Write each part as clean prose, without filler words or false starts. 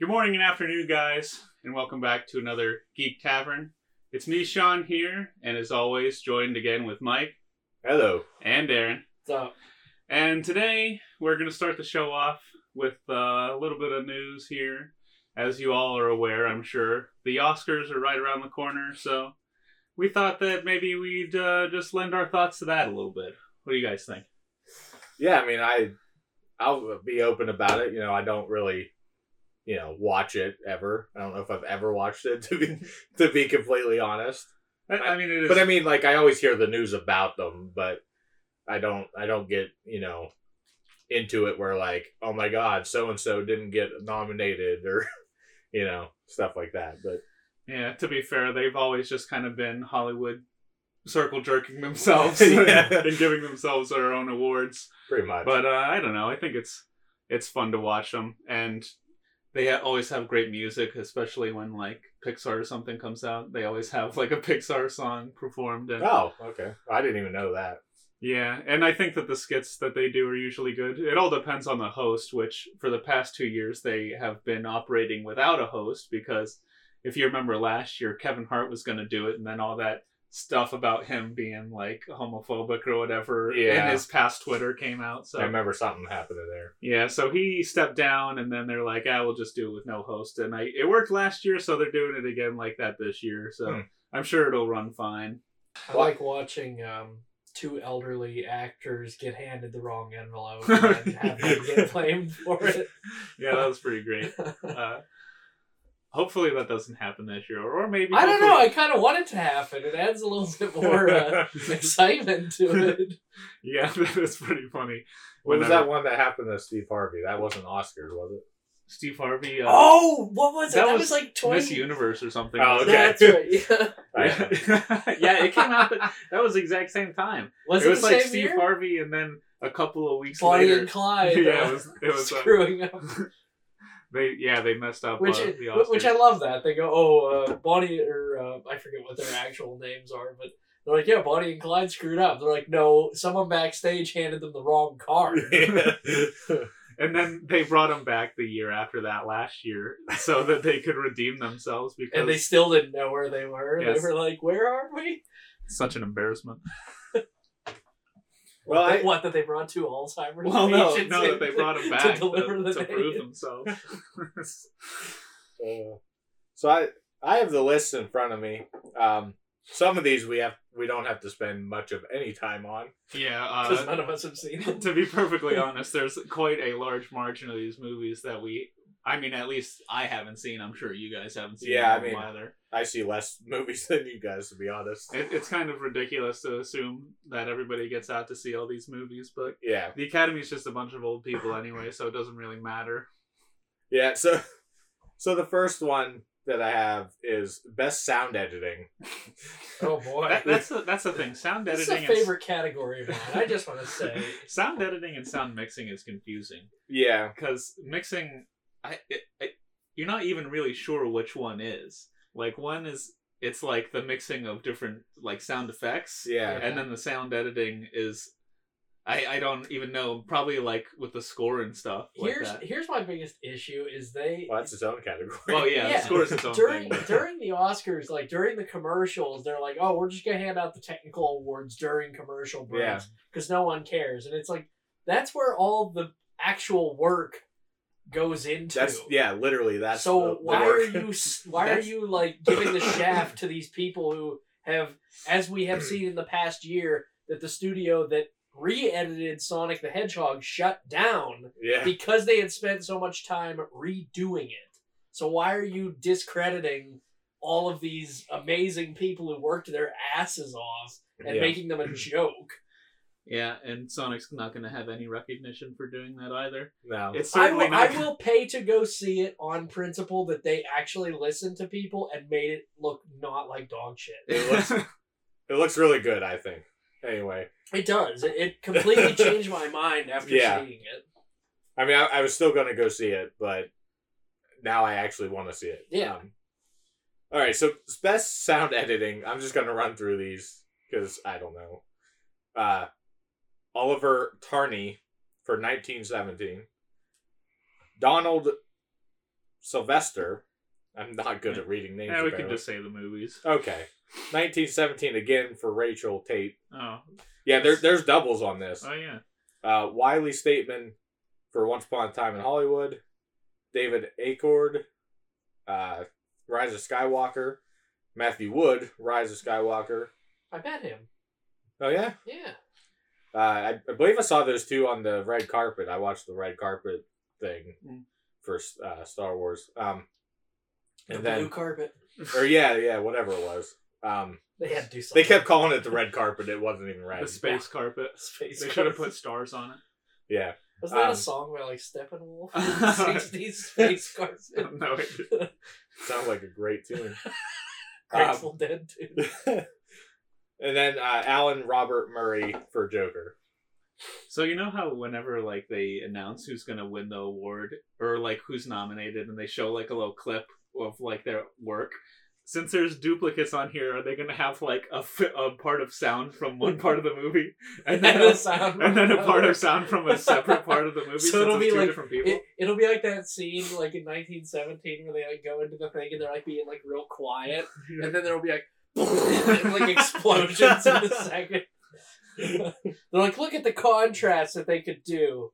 Good morning and afternoon, guys, and welcome back to another Geek Tavern. It's me, Sean, here, and as always, joined again with Mike. Hello. And Aaron. What's up? And today, we're going to start the show off with a little bit of news here. As you all are aware, I'm sure, the Oscars are right around the corner, so we thought that maybe we'd just lend our thoughts to that a little bit. What do you guys think? Yeah, I mean, I'll be open about it. You know, I don't really... watch it ever. I don't know if I've ever watched it, to be completely honest. I mean, it is... But I mean, like, I always hear the news about them, but I don't get, into it where, like, oh my God, so-and-so didn't get nominated or, stuff like that. But yeah, to be fair, they've always just kind of been Hollywood circle jerking themselves and giving themselves their own awards. Pretty much. But I don't know. I think it's fun to watch them. And they always have great music, especially when, like, Pixar or something comes out. They always have, like, a Pixar song performed. And... Oh, okay. I didn't even know that. Yeah, and I think that the skits that they do are usually good. It all depends on the host, which for the past 2 years, they have been operating without a host because if you remember last year, Kevin Hart was going to do it, and then all that stuff about him being, like, homophobic or whatever in his past Twitter came out. So I remember something happened there. Yeah, so he stepped down, and then they're like, we'll just do it with no host. And it worked last year, so they're doing it again like that this year. So I'm sure it'll run fine. I like watching two elderly actors get handed the wrong envelope and have them get blamed for it. Yeah, that was pretty great. Hopefully that doesn't happen this year, or maybe... I don't know, I kind of want it to happen. It adds a little bit more excitement to it. Yeah, that is pretty funny. What was that one that happened to Steve Harvey? That wasn't Oscars, was it? Steve Harvey... what was it? That was like 20... Miss Universe or something. Oh, okay. That's right, yeah. Yeah, it came out, that was the exact same time. It was the like same Steve year? Harvey, and then a couple of weeks later... Bonnie and Clyde. Yeah, it was screwing up. They messed up the Oscars. Which I love that. They go, Bonnie, or I forget what their actual names are, but they're like, yeah, Bonnie and Clyde screwed up. They're like, no, someone backstage handed them the wrong card. Yeah. And then they brought them back the year after that last year so that they could redeem themselves. And they still didn't know where they were. Yes. They were like, where are we? Such an embarrassment. Well, that they brought two Alzheimer's patients? Well, no, that they brought them back to prove themselves. So I have the list in front of me. Some of these we don't have to spend much of any time on. Yeah, because none of us have seen them. To be perfectly honest, there's quite a large margin of these movies that at least I haven't seen. I'm sure you guys haven't seen them either. I see less movies than you guys, to be honest. It's kind of ridiculous to assume that everybody gets out to see all these movies, but the Academy's just a bunch of old people anyway, so it doesn't really matter. Yeah, so the first one that I have is Best Sound Editing. Oh, boy. That's the thing. Sound editing is... It's a favorite category of mine, I just want to say. Sound editing and sound mixing is confusing. Yeah. Because mixing... you're not even really sure which one is. Like, one is, it's like the mixing of different, like, sound effects. Yeah. And then the sound editing is, I don't even know, probably like with the score and stuff. Here's my biggest issue is they... Well, that's its own category. Well, yeah. The score is its own thing. During the Oscars, like during the commercials, they're like, oh, we're just going to hand out the technical awards during commercial breaks because no one cares. And it's like, that's where all the actual work goes into. That's so why are you like giving the shaft to these people who have, as we have seen in the past year, that the studio that re-edited Sonic the Hedgehog shut down because they had spent so much time redoing it. So why are you discrediting all of these amazing people who worked their asses off and making them a joke? Yeah, and Sonic's not going to have any recognition for doing that either. No. It's certainly I will pay to go see it on principle that they actually listened to people and made it look not like dog shit. It looks really good, I think. Anyway. It does. It completely changed my mind after seeing it. I mean, I was still going to go see it, but now I actually want to see it. Yeah. All right, so best sound editing. I'm just going to run through these because I don't know. Oliver Tarney for 1917. Donald Sylvester. I'm not good at reading names. Yeah, we can just say the movies. Okay. 1917 again for Rachel Tate. Oh. Yeah, there's doubles on this. Oh, yeah. Wiley Stateman for Once Upon a Time in Hollywood. David Acord, Rise of Skywalker. Matthew Wood, Rise of Skywalker. I met him. Oh, yeah? Yeah. I believe I saw those two on the red carpet. I watched the red carpet thing for Star Wars. And the blue carpet. Or yeah, whatever it was. They had to do something. They kept calling it the red carpet. It wasn't even red. The space carpet. Space they should have put stars on it. Yeah. Wasn't that a song by like Steppenwolf? 60s space carpet. No, it didn't. Sounds like a great tune. Grateful Dead tune. And then Alan Robert Murray for Joker. So you know how whenever like they announce who's gonna win the award or like who's nominated and they show like a little clip of like their work, since there's duplicates on here, are they gonna have like a part of sound from one part of the movie and then a part of sound from a separate part of the movie? So it'll be two like different people. It'll be like that scene like in 1917 where they like go into the thing and they're like being like real quiet, and then there'll be like and, like explosions in a second. They're like, look at the contrast that they could do.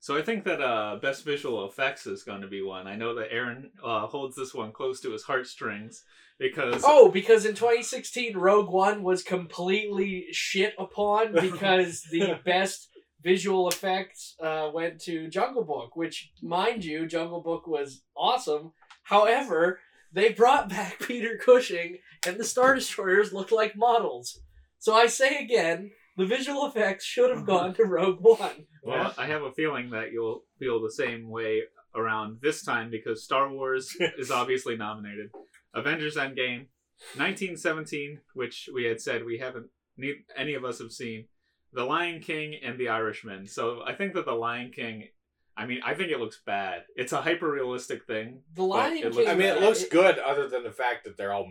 So I think that Best Visual Effects is going to be one. I know that Aaron holds this one close to his heartstrings because in 2016 Rogue One was completely shit upon because the best visual effects went to Jungle Book, which, mind you, Jungle Book was awesome. However, they brought back Peter Cushing and the Star Destroyers looked like models. So I say again, the visual effects should have gone to Rogue One. Well, I have a feeling that you'll feel the same way around this time because Star Wars is obviously nominated. Avengers Endgame, 1917, which we had said any of us have seen, The Lion King, and The Irishman. So I think that The Lion King, I think it looks bad. It's a hyper-realistic thing. The Lion King... It looks good other than the fact that they're all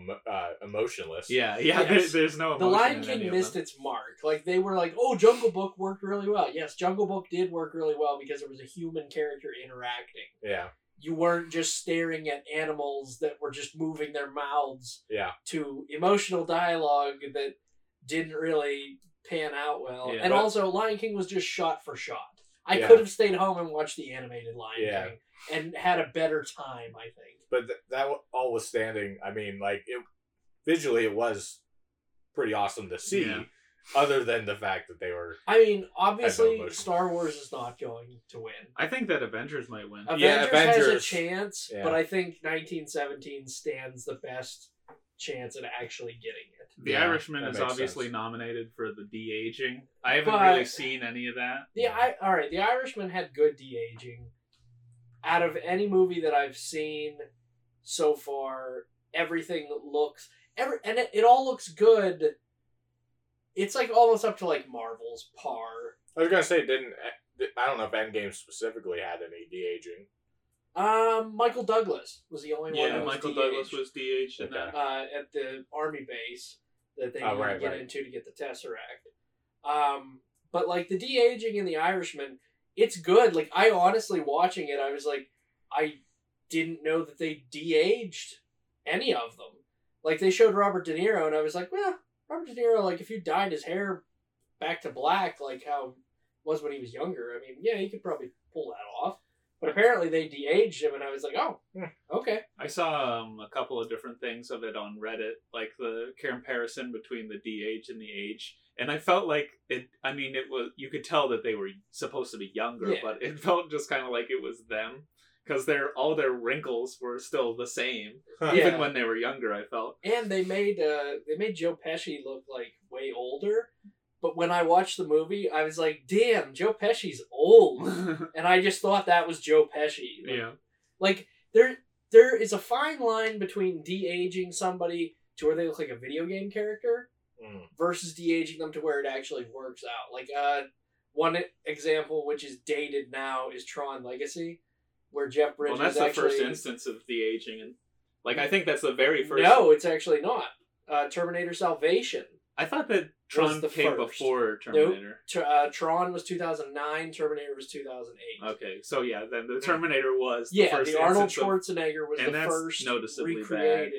emotionless. Yeah, there's no emotion. The Lion King missed its mark. Like, they were like, oh, Jungle Book worked really well. Yes, Jungle Book did work really well because there was a human character interacting. Yeah. You weren't just staring at animals that were just moving their mouths to emotional dialogue that didn't really pan out well. Yeah, also, Lion King was just shot for shot. I could have stayed home and watched the animated Lion King and had a better time, I think. But that all was standing. Visually it was pretty awesome to see, other than the fact that they were... obviously Star Wars is not going to win. I think that Avengers might win. Avengers has a chance, but I think 1917 stands the best chance at actually getting it. The Irishman is obviously nominated for the de-aging. I haven't really seen any of that. Yeah, all right. The Irishman had good de-aging. Out of any movie that I've seen so far, everything looks... and it all looks good. It's like almost up to like Marvel's par. I was going to say, I don't know if Endgame specifically had any de-aging. Michael Douglas was the only one. Yeah, Michael Douglas was de-aged in that. At the army base that they get into to get the Tesseract. But like the de-aging in The Irishman, it's good. Like I honestly watching it, I was like, I didn't know that they de-aged any of them. Like they showed Robert De Niro, and I was like, well, Robert De Niro, like if you dyed his hair back to black, like how it was when he was younger, he could probably pull that off. But apparently they de-aged him, and I was like, oh, okay. I saw a couple of different things of it on Reddit, like the comparison between the de-age and the age. And I felt like it was, you could tell that they were supposed to be younger, but it felt just kind of like it was them. Because all their wrinkles were still the same, even when they were younger, I felt. And they made Joe Pesci look, like, way older. But when I watched the movie, I was like, damn, Joe Pesci's old. And I just thought that was Joe Pesci. Like, there is a fine line between de-aging somebody to where they look like a video game character versus de-aging them to where it actually works out. Like, one example, which is dated now, is Tron Legacy, where Jeff Bridges actually... Well, that's the first instance of de-aging. I think that's the very first... No, it's actually not. Terminator Salvation. I thought that Tron came before Terminator. Nope. Tron was 2009. Terminator was 2008. Okay, so yeah, then the Terminator was the first. Yeah, the Arnold Schwarzenegger was the first noticeably recreated.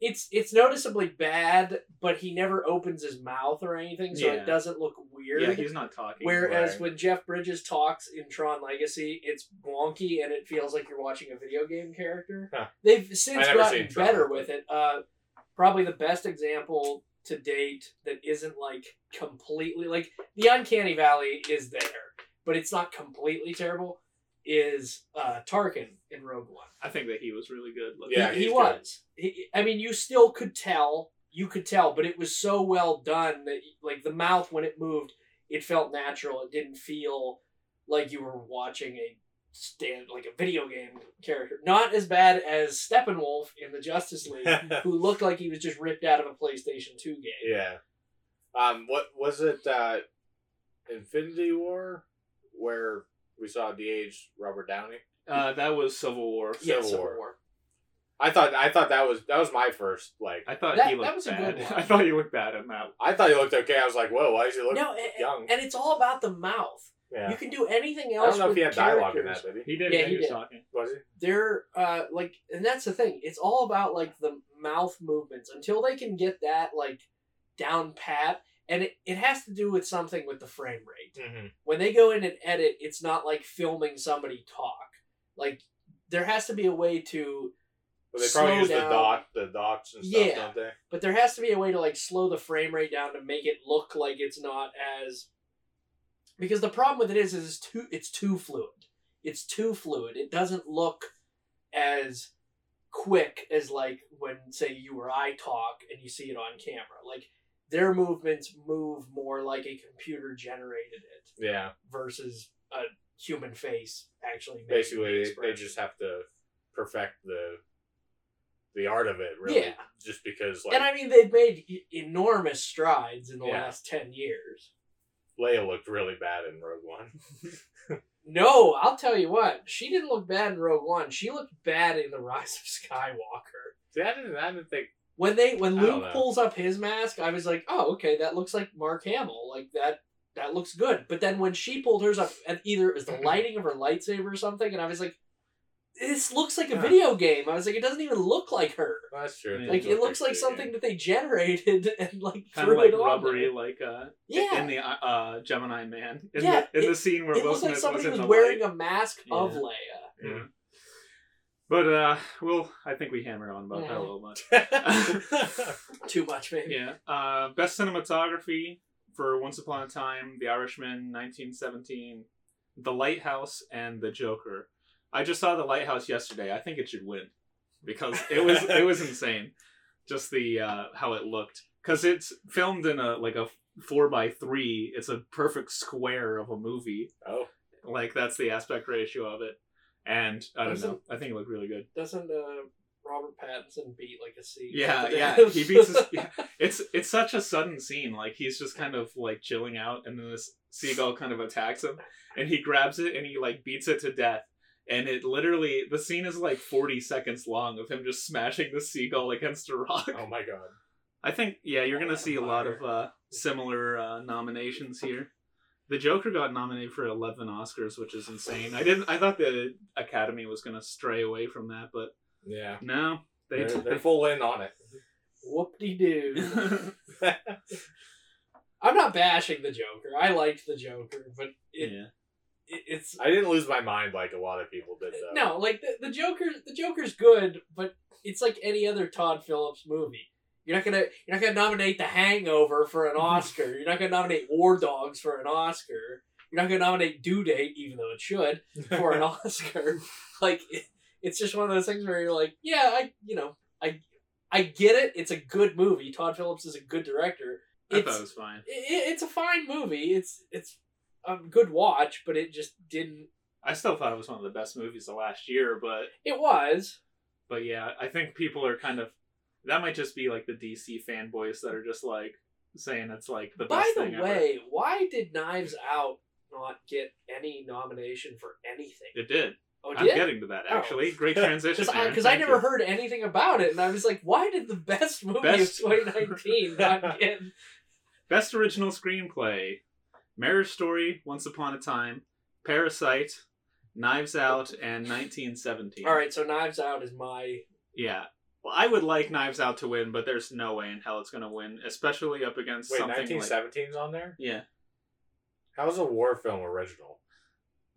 Bad. It's noticeably bad, but he never opens his mouth or anything, so it doesn't look weird. Yeah, he's not talking. Whereas when Jeff Bridges talks in Tron Legacy, it's wonky and it feels like you're watching a video game character. Huh. They've since gotten better with it. Probably the best example to date that isn't like completely like the Uncanny Valley is there, but it's not completely terrible. Is Tarkin in Rogue One? I think that he was really good. Yeah, he was. I mean, you still could tell. You could tell, but it was so well done that, like, the mouth when it moved, it felt natural. It didn't feel like you were watching a video game character. Not as bad as Steppenwolf in the Justice League, who looked like he was just ripped out of a PlayStation 2 game. Yeah. What was it? Infinity War, where we saw de-aged Robert Downey. That was Civil War. Civil War. I thought that was my first, like... I thought he looked bad. I thought he looked bad in that. I thought he looked okay. I was like, whoa, why does he look young? And it's all about the mouth. Yeah. You can do anything else. I don't know if he had dialogue in that, did he? He did. Yeah, he was talking. Was he? They're, like... And that's the thing. It's all about, like, the mouth movements. Until they can get that, like, down pat... And it has to do with something with the frame rate. Mm-hmm. When they go in and edit, it's not like filming somebody talk. Like, there has to be a way to Well, they probably use the dots and stuff, don't they? But there has to be a way to, like, slow the frame rate down to make it look like it's not as... Because the problem with it is it's too fluid. It doesn't look as quick as, like, when, say, you or I talk and you see it on camera. Like... Their movements move more like a computer generated it. Yeah. Versus a human face actually making Basically, they just have to perfect the art of it, really. Yeah. Just because, like... And I mean, they've made enormous strides in the last 10 years. Leia looked really bad in Rogue One. No, I'll tell you what. She didn't look bad in Rogue One. She looked bad in The Rise of Skywalker. See, I didn't think... When Luke pulls up his mask, I was like, oh, okay, that looks like Mark Hamill. Like, that looks good. But then when she pulled hers up, and either it was the lighting of her lightsaber or something, and I was like, this looks like a video game. I was like, it doesn't even look like her. That's true. Like, it looks like something that they generated and, like, kind of like rubbery, like, in the Gemini Man. In the scene where Will Smith was in the light. It looks like somebody was wearing a mask of Leia. Yeah. Mm-hmm. But, I think we hammer on about that a little much. Too much, maybe. Yeah. Best cinematography for Once Upon a Time, The Irishman, 1917, The Lighthouse, and The Joker. I just saw The Lighthouse yesterday. I think it should win. Because it was insane. Just the, how it looked. Because it's filmed in a 4x3. It's a perfect square of a movie. Oh. Like, that's the aspect ratio of it. And I don't know. I think it looked really good. Doesn't Robert Pattinson beat like a scene? Yeah. He beats. It's such a sudden scene. Like, he's just kind of like chilling out, and then this seagull kind of attacks him, and he grabs it and he like beats it to death. And it literally, the scene is like 40 seconds long of him just smashing the seagull against a rock. Oh my god! I think you're gonna see a lot of similar nominations here. The Joker got nominated for 11 Oscars, which is insane. I thought the Academy was going to stray away from that, but no, they're full in on it. Whoop-de-doo. I'm not bashing the Joker. I liked the Joker, but it's. I didn't lose my mind like a lot of people did, though. No, like the Joker's good, but it's like any other Todd Phillips movie. You're not gonna nominate The Hangover for an Oscar. You're not gonna nominate War Dogs for an Oscar. You're not gonna nominate Due Date, even though it should, for an Oscar. Like, it's just one of those things where you're like, I get it. It's a good movie. Todd Phillips is a good director. I thought it was fine. It's a fine movie. It's a good watch, but it just didn't. I still thought it was one of the best movies of last year, but it was. But yeah, I think people are kind of. That might just be, like, the DC fanboys that are just, like, saying it's, like, the best thing ever. By the way, why did Knives Out not get any nomination for anything? It did. Oh, I'm getting to that, actually. Oh. Great transition. Because I never heard anything about it, and I was like, why did the best movie of 2019 not get Best Original Screenplay: Marriage Story, Once Upon a Time, Parasite, Knives Out, and 1917. All right, so Knives Out is my... Yeah. Well, I would like Knives Out to win, but there's no way in hell it's going to win, especially up against something 1917's on there? Yeah. How's a war film original?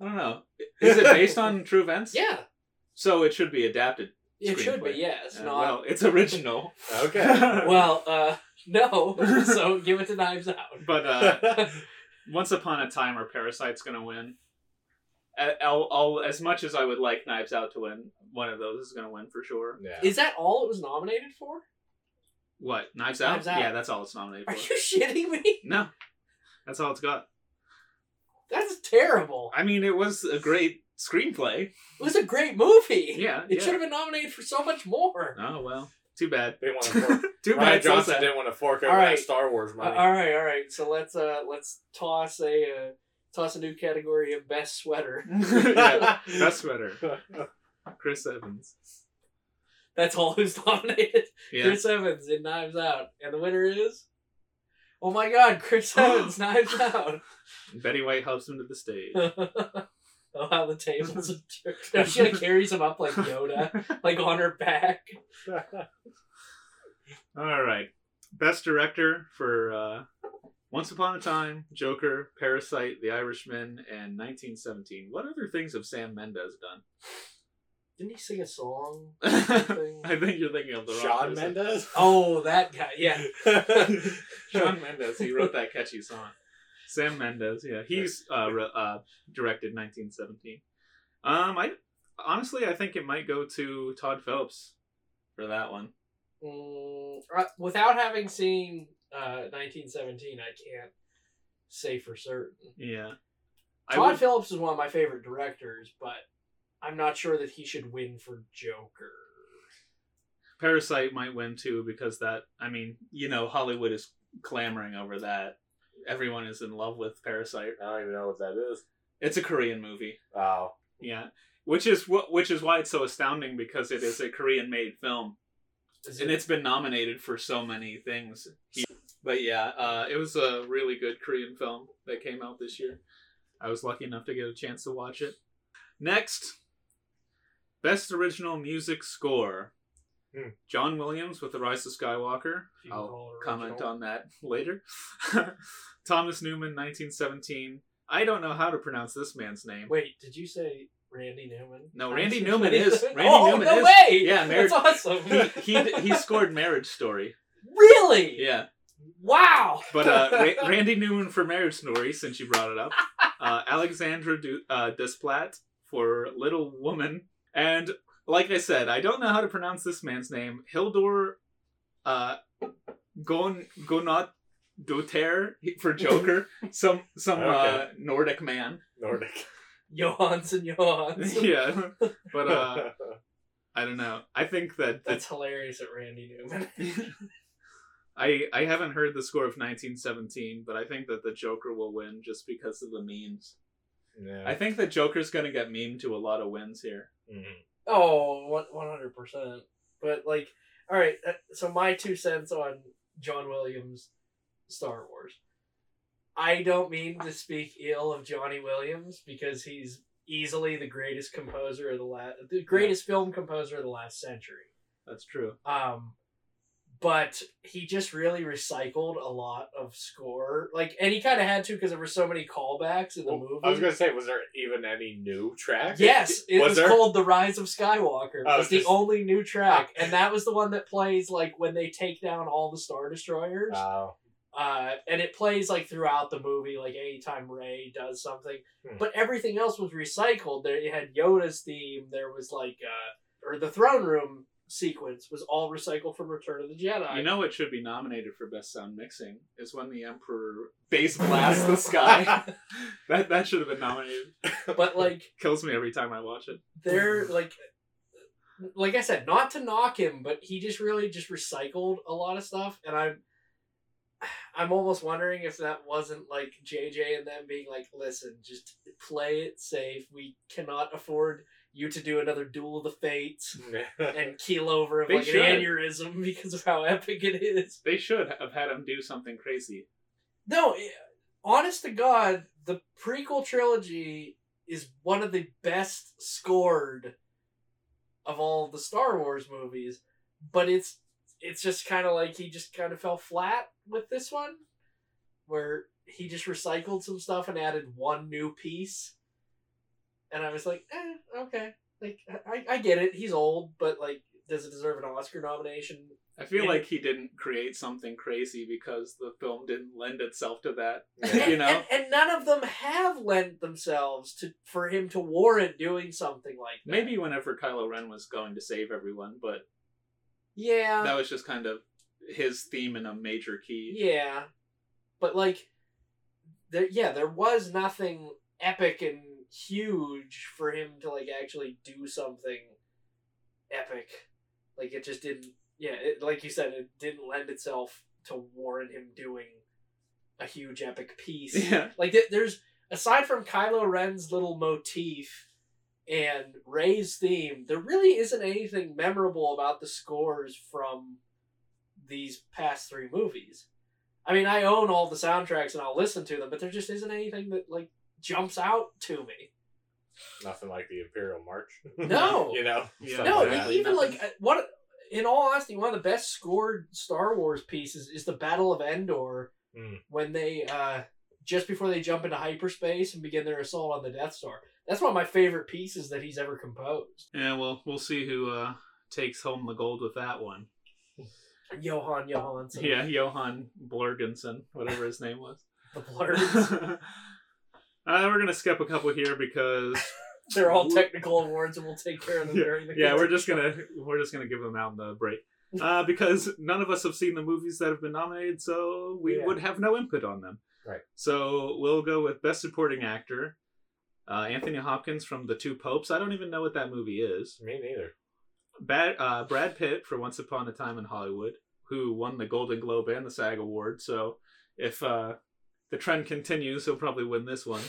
I don't know. Is it based on true events? Yeah. So it should be adapted. It should be, yeah. It's not... Well, it's original. Okay. Well, no. So give it to Knives Out. But Once Upon a Time or Parasite's going to win. As much as I would like Knives Out to win, one of those is going to win for sure. Yeah. Is that all it was nominated for? What? Knives Out? Yeah, that's all it's nominated for. Are you shitting me? No. That's all it's got. That's terrible. I mean, it was a great screenplay. It was a great movie. Yeah. It should have been nominated for so much more. Oh, well. Too bad. They want to fork. Too Ryan bad. Johnson didn't want to fork over that Star Wars money. All right. So let's toss a new category of best sweater. Yeah, best sweater. Chris Evans. That's all who's nominated. Yeah. Chris Evans in Knives Out, and the winner is... Oh my God, Chris Evans, Knives Out. Betty White helps him to the stage. Oh, how the tables are turned. No, she carries him up like Yoda, like on her back. All right. Best director for Once Upon a Time, Joker, Parasite, The Irishman, and 1917. What other things have Sam Mendes done? Didn't he sing a song? I think you're thinking of the wrong John Mendes? Oh, that guy, yeah. John Mendes, he wrote that catchy song. Sam Mendes, yeah. He's directed 1917. I think it might go to Todd Phillips for that one. Without having seen 1917, I can't say for certain. Yeah. Todd Phillips is one of my favorite directors, but I'm not sure that he should win for Joker. Parasite might win too, because Hollywood is clamoring over that. Everyone is in love with Parasite. I don't even know what that is. It's a Korean movie. Wow. Yeah. Which is why it's so astounding, because it is a Korean-made film. And it's been nominated for so many things. But yeah, it was a really good Korean film that came out this year. I was lucky enough to get a chance to watch it. Next, Best Original Music Score. John Williams with The Rise of Skywalker. I'll comment on that later. Thomas Newman, 1917. I don't know how to pronounce this man's name. Wait, did you say Randy Newman? No, Randy Newman is. Randy Newman is. Yeah, that's awesome. He scored Marriage Story. Really? Yeah. Wow. But Randy Newman for Marriage Story, since you brought it up. Alexandra Desplat for Little Woman. And like I said, I don't know how to pronounce this man's name. Hildur Gonadottir for Joker. Some okay. Nordic man. Nordic. Johansson. Yeah. But I don't know. I think that's hilarious at Randy Newman. I haven't heard the score of 1917, but I think that the Joker will win just because of the memes. Yeah. I think that Joker's going to get memed to a lot of wins here. Mm-hmm. Oh, 100%. But, all right, so my 2 cents on John Williams' Star Wars. I don't mean to speak ill of Johnny Williams, because he's easily the greatest composer of film composer of the last century. That's true. But he just really recycled a lot of score. And he kind of had to, because there were so many callbacks in the movie. I was going to say, was there even any new track? Yes, it was called The Rise of Skywalker. It was the only new track. And that was the one that plays, when they take down all the Star Destroyers. Oh. And it plays, throughout the movie, anytime Rey does something. Hmm. But everything else was recycled. There, you had Yoda's theme. There was, or the throne room sequence was all recycled from Return of the Jedi. You know what should be nominated for Best Sound Mixing is when the Emperor bass blasts the sky. that should have been nominated. But kills me every time I watch it. They're like I said, not to knock him, but he just really just recycled a lot of stuff, and I'm almost wondering if that wasn't JJ and them being listen, just play it safe. We cannot afford you to do another Duel of the Fates and keel over of an aneurysm because of how epic it is. They should have had him do something crazy. No, honest to God, the prequel trilogy is one of the best scored of all the Star Wars movies, but it's just kind of like he just kind of fell flat with this one, where he just recycled some stuff and added one new piece. And I was like, okay. Like, I get it. He's old, but, like, does it deserve an Oscar nomination? I feel like he didn't create something crazy because the film didn't lend itself to that, you know? And none of them have lent themselves to for him to warrant doing something like that. Maybe whenever Kylo Ren was going to save everyone, but... yeah. That was just kind of his theme in a major key. Yeah. But, like, there was nothing epic and huge for him to, like, actually do something epic. Like, it just didn't... yeah, like you said, it didn't lend itself to warrant him doing a huge epic piece. Yeah. Like, there's... aside from Kylo Ren's little motif and Rey's theme, there really isn't anything memorable about the scores from these past three movies. I mean, I own all the soundtracks and I'll listen to them, but there just isn't anything that, like, jumps out to me. Nothing like the Imperial March. No. You know? Yeah. No, like, even, like... what? In all honesty, one of the best scored Star Wars pieces is the Battle of Endor, when they, just before they jump into hyperspace and begin their assault on the Death Star. That's one of my favorite pieces that he's ever composed. Yeah, well, we'll see who takes home the gold with that one. Johansson. Yeah, Johan Bjorgensen, whatever his name was. The Bjorgensen. We're going to skip a couple here because... they're all technical awards, and we'll take care of them during the conversation. we're just gonna give them out in the break, because none of us have seen the movies that have been nominated, so we would have no input on them. Right. So we'll go with Best Supporting Actor, Anthony Hopkins from The Two Popes. I don't even know what that movie is. Me neither. Brad Pitt for Once Upon a Time in Hollywood, who won the Golden Globe and the SAG Award. So if the trend continues, he'll probably win this one.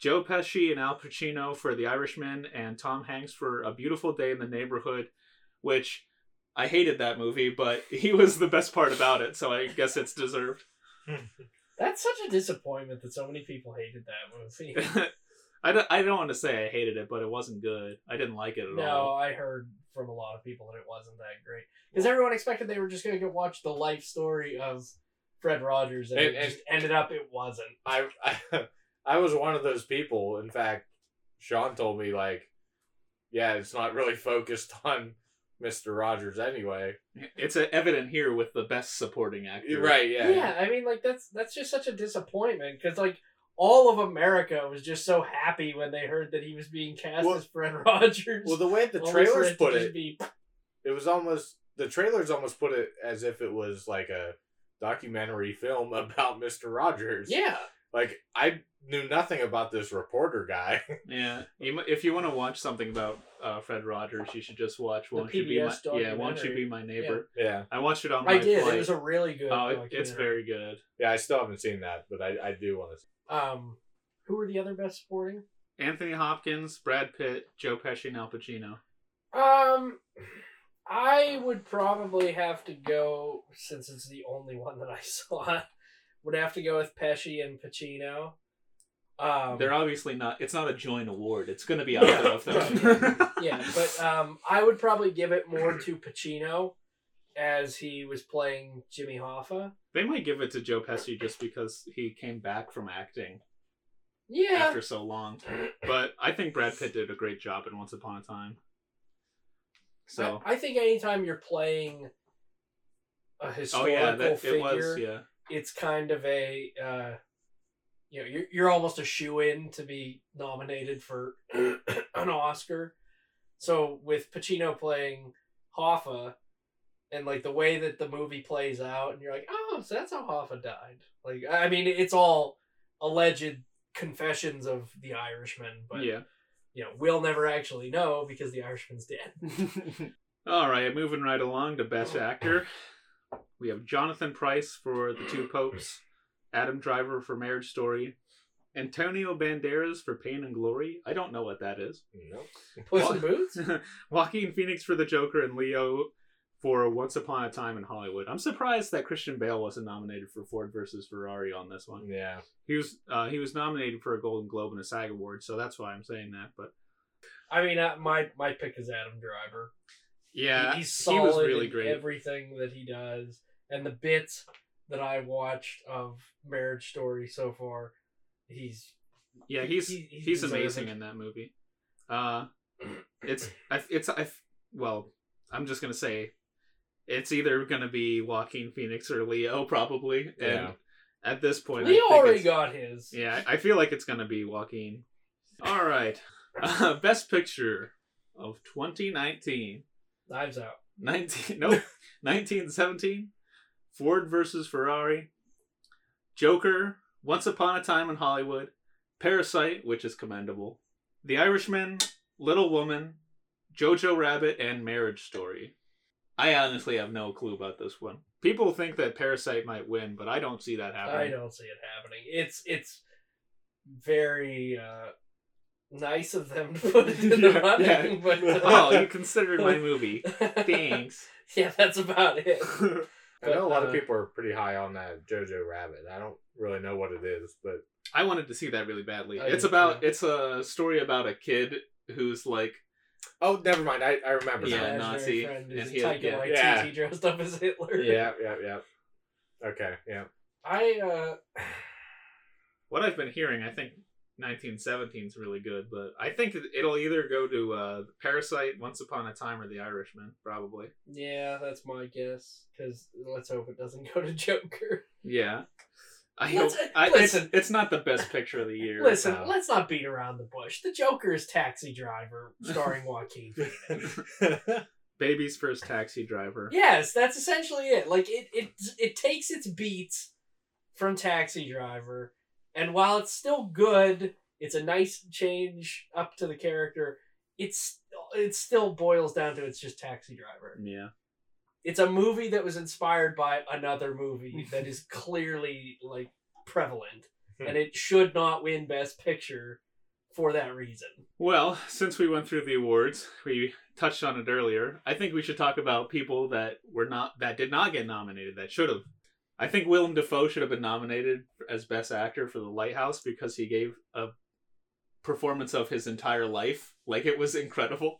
Joe Pesci and Al Pacino for The Irishman, and Tom Hanks for A Beautiful Day in the Neighborhood, which I hated that movie, but he was the best part about it, so I guess it's deserved. That's such a disappointment that so many people hated that movie. I don't want to say I hated it, but it wasn't good. I didn't like it at all. No, I heard from a lot of people that it wasn't that great. Because everyone expected they were just going to go watch the life story of Fred Rogers, and it just ended up it wasn't. I was one of those people. In fact, Sean told me, like, yeah, it's not really focused on Mr. Rogers anyway. It's evident here with the best supporting actor. Right, yeah. Yeah, I mean, like, that's just such a disappointment, because, like, all of America was just so happy when they heard that he was being cast as Fred Rogers. Well, the way the trailers put it, it was almost, the trailers almost put it as if it was, like, a documentary film about Mr. Rogers. Yeah. Like, I knew nothing about this reporter guy. Yeah. If you want to watch something about Fred Rogers, you should just watch Won't You Be My Neighbor? Yeah. I watched it on my flight. It was a really good documentary. It's very good. Yeah, I still haven't seen that, but I do want to see it. Who were the other best supporting? Anthony Hopkins, Brad Pitt, Joe Pesci, and Al Pacino. I would probably have to go, since it's the only one that I saw, would have to go with Pesci and Pacino. They're obviously not... it's not a joint award. It's going to be either of them. Yeah, but I would probably give it more to Pacino, as he was playing Jimmy Hoffa. They might give it to Joe Pesci just because he came back from acting. Yeah. After so long. But I think Brad Pitt did a great job in Once Upon a Time. So I think anytime you're playing a historical figure... it's kind of a, you're almost a shoo-in to be nominated for an Oscar. So with Pacino playing Hoffa, and like the way that the movie plays out, and you're like, oh, so that's how Hoffa died. Like, I mean, it's all alleged confessions of the Irishman, but we'll never actually know because the Irishman's dead. All right, moving right along to Best Actor. We have Jonathan Pryce for The Two Popes, Adam Driver for Marriage Story, Antonio Banderas for Pain and Glory. I don't know what that is. Nope. Puss in Boots? Joaquin Phoenix for The Joker, and Leo for Once Upon a Time in Hollywood. I'm surprised that Christian Bale wasn't nominated for Ford versus Ferrari on this one. Yeah. He was nominated for a Golden Globe and a SAG Award, so that's why I'm saying that. But I mean, my pick is Adam Driver. Yeah, he's solid. He was really great. Everything that he does, and the bits that I watched of Marriage Story so far, he's amazing in that movie. I'm just gonna say, it's either gonna be Joaquin Phoenix or Leo probably. And at this point, Leo already got his. Yeah, I feel like it's gonna be Joaquin. All right, Best Picture of 2019. Knives Out. 1917. Ford versus Ferrari. Joker. Once Upon a Time in Hollywood. Parasite, which is commendable. The Irishman. Little Women. Jojo Rabbit, and Marriage Story. I honestly have no clue about this one. People think that Parasite might win, but I don't see that happening. I don't see it happening. It's very nice of them to put it in the running. Yeah. But, well, you considered my movie. Thanks. Yeah, that's about it. I know a lot of people are pretty high on that Jojo Rabbit. I don't really know what it is, but I wanted to see that really badly. It's a story about a kid who's like, oh, never mind. I remember. Yeah, Nazi. And he had Waititi dressed up as Hitler. Yeah. Okay, yeah. What I've been hearing, I think 1917 is really good, but I think it'll either go to Parasite, Once Upon a Time, or The Irishman, probably. Yeah, that's my guess. Because let's hope it doesn't go to Joker. Yeah. It's not the best picture of the year. Listen, let's not beat around the bush. The Joker is Taxi Driver, starring Joaquin Phoenix. Baby's first Taxi Driver. Yes, that's essentially it. Like it takes its beats from Taxi Driver, and while it's still good, it's a nice change up to the character. It still boils down to it's just Taxi Driver. Yeah. It's a movie that was inspired by another movie that is clearly like prevalent, and it should not win Best Picture for that reason. Well, since we went through the awards, we touched on it earlier. I think we should talk about people that did not get nominated that should have. I think Willem Dafoe should have been nominated as Best Actor for The Lighthouse because he gave a performance of his entire life. Like, it was incredible.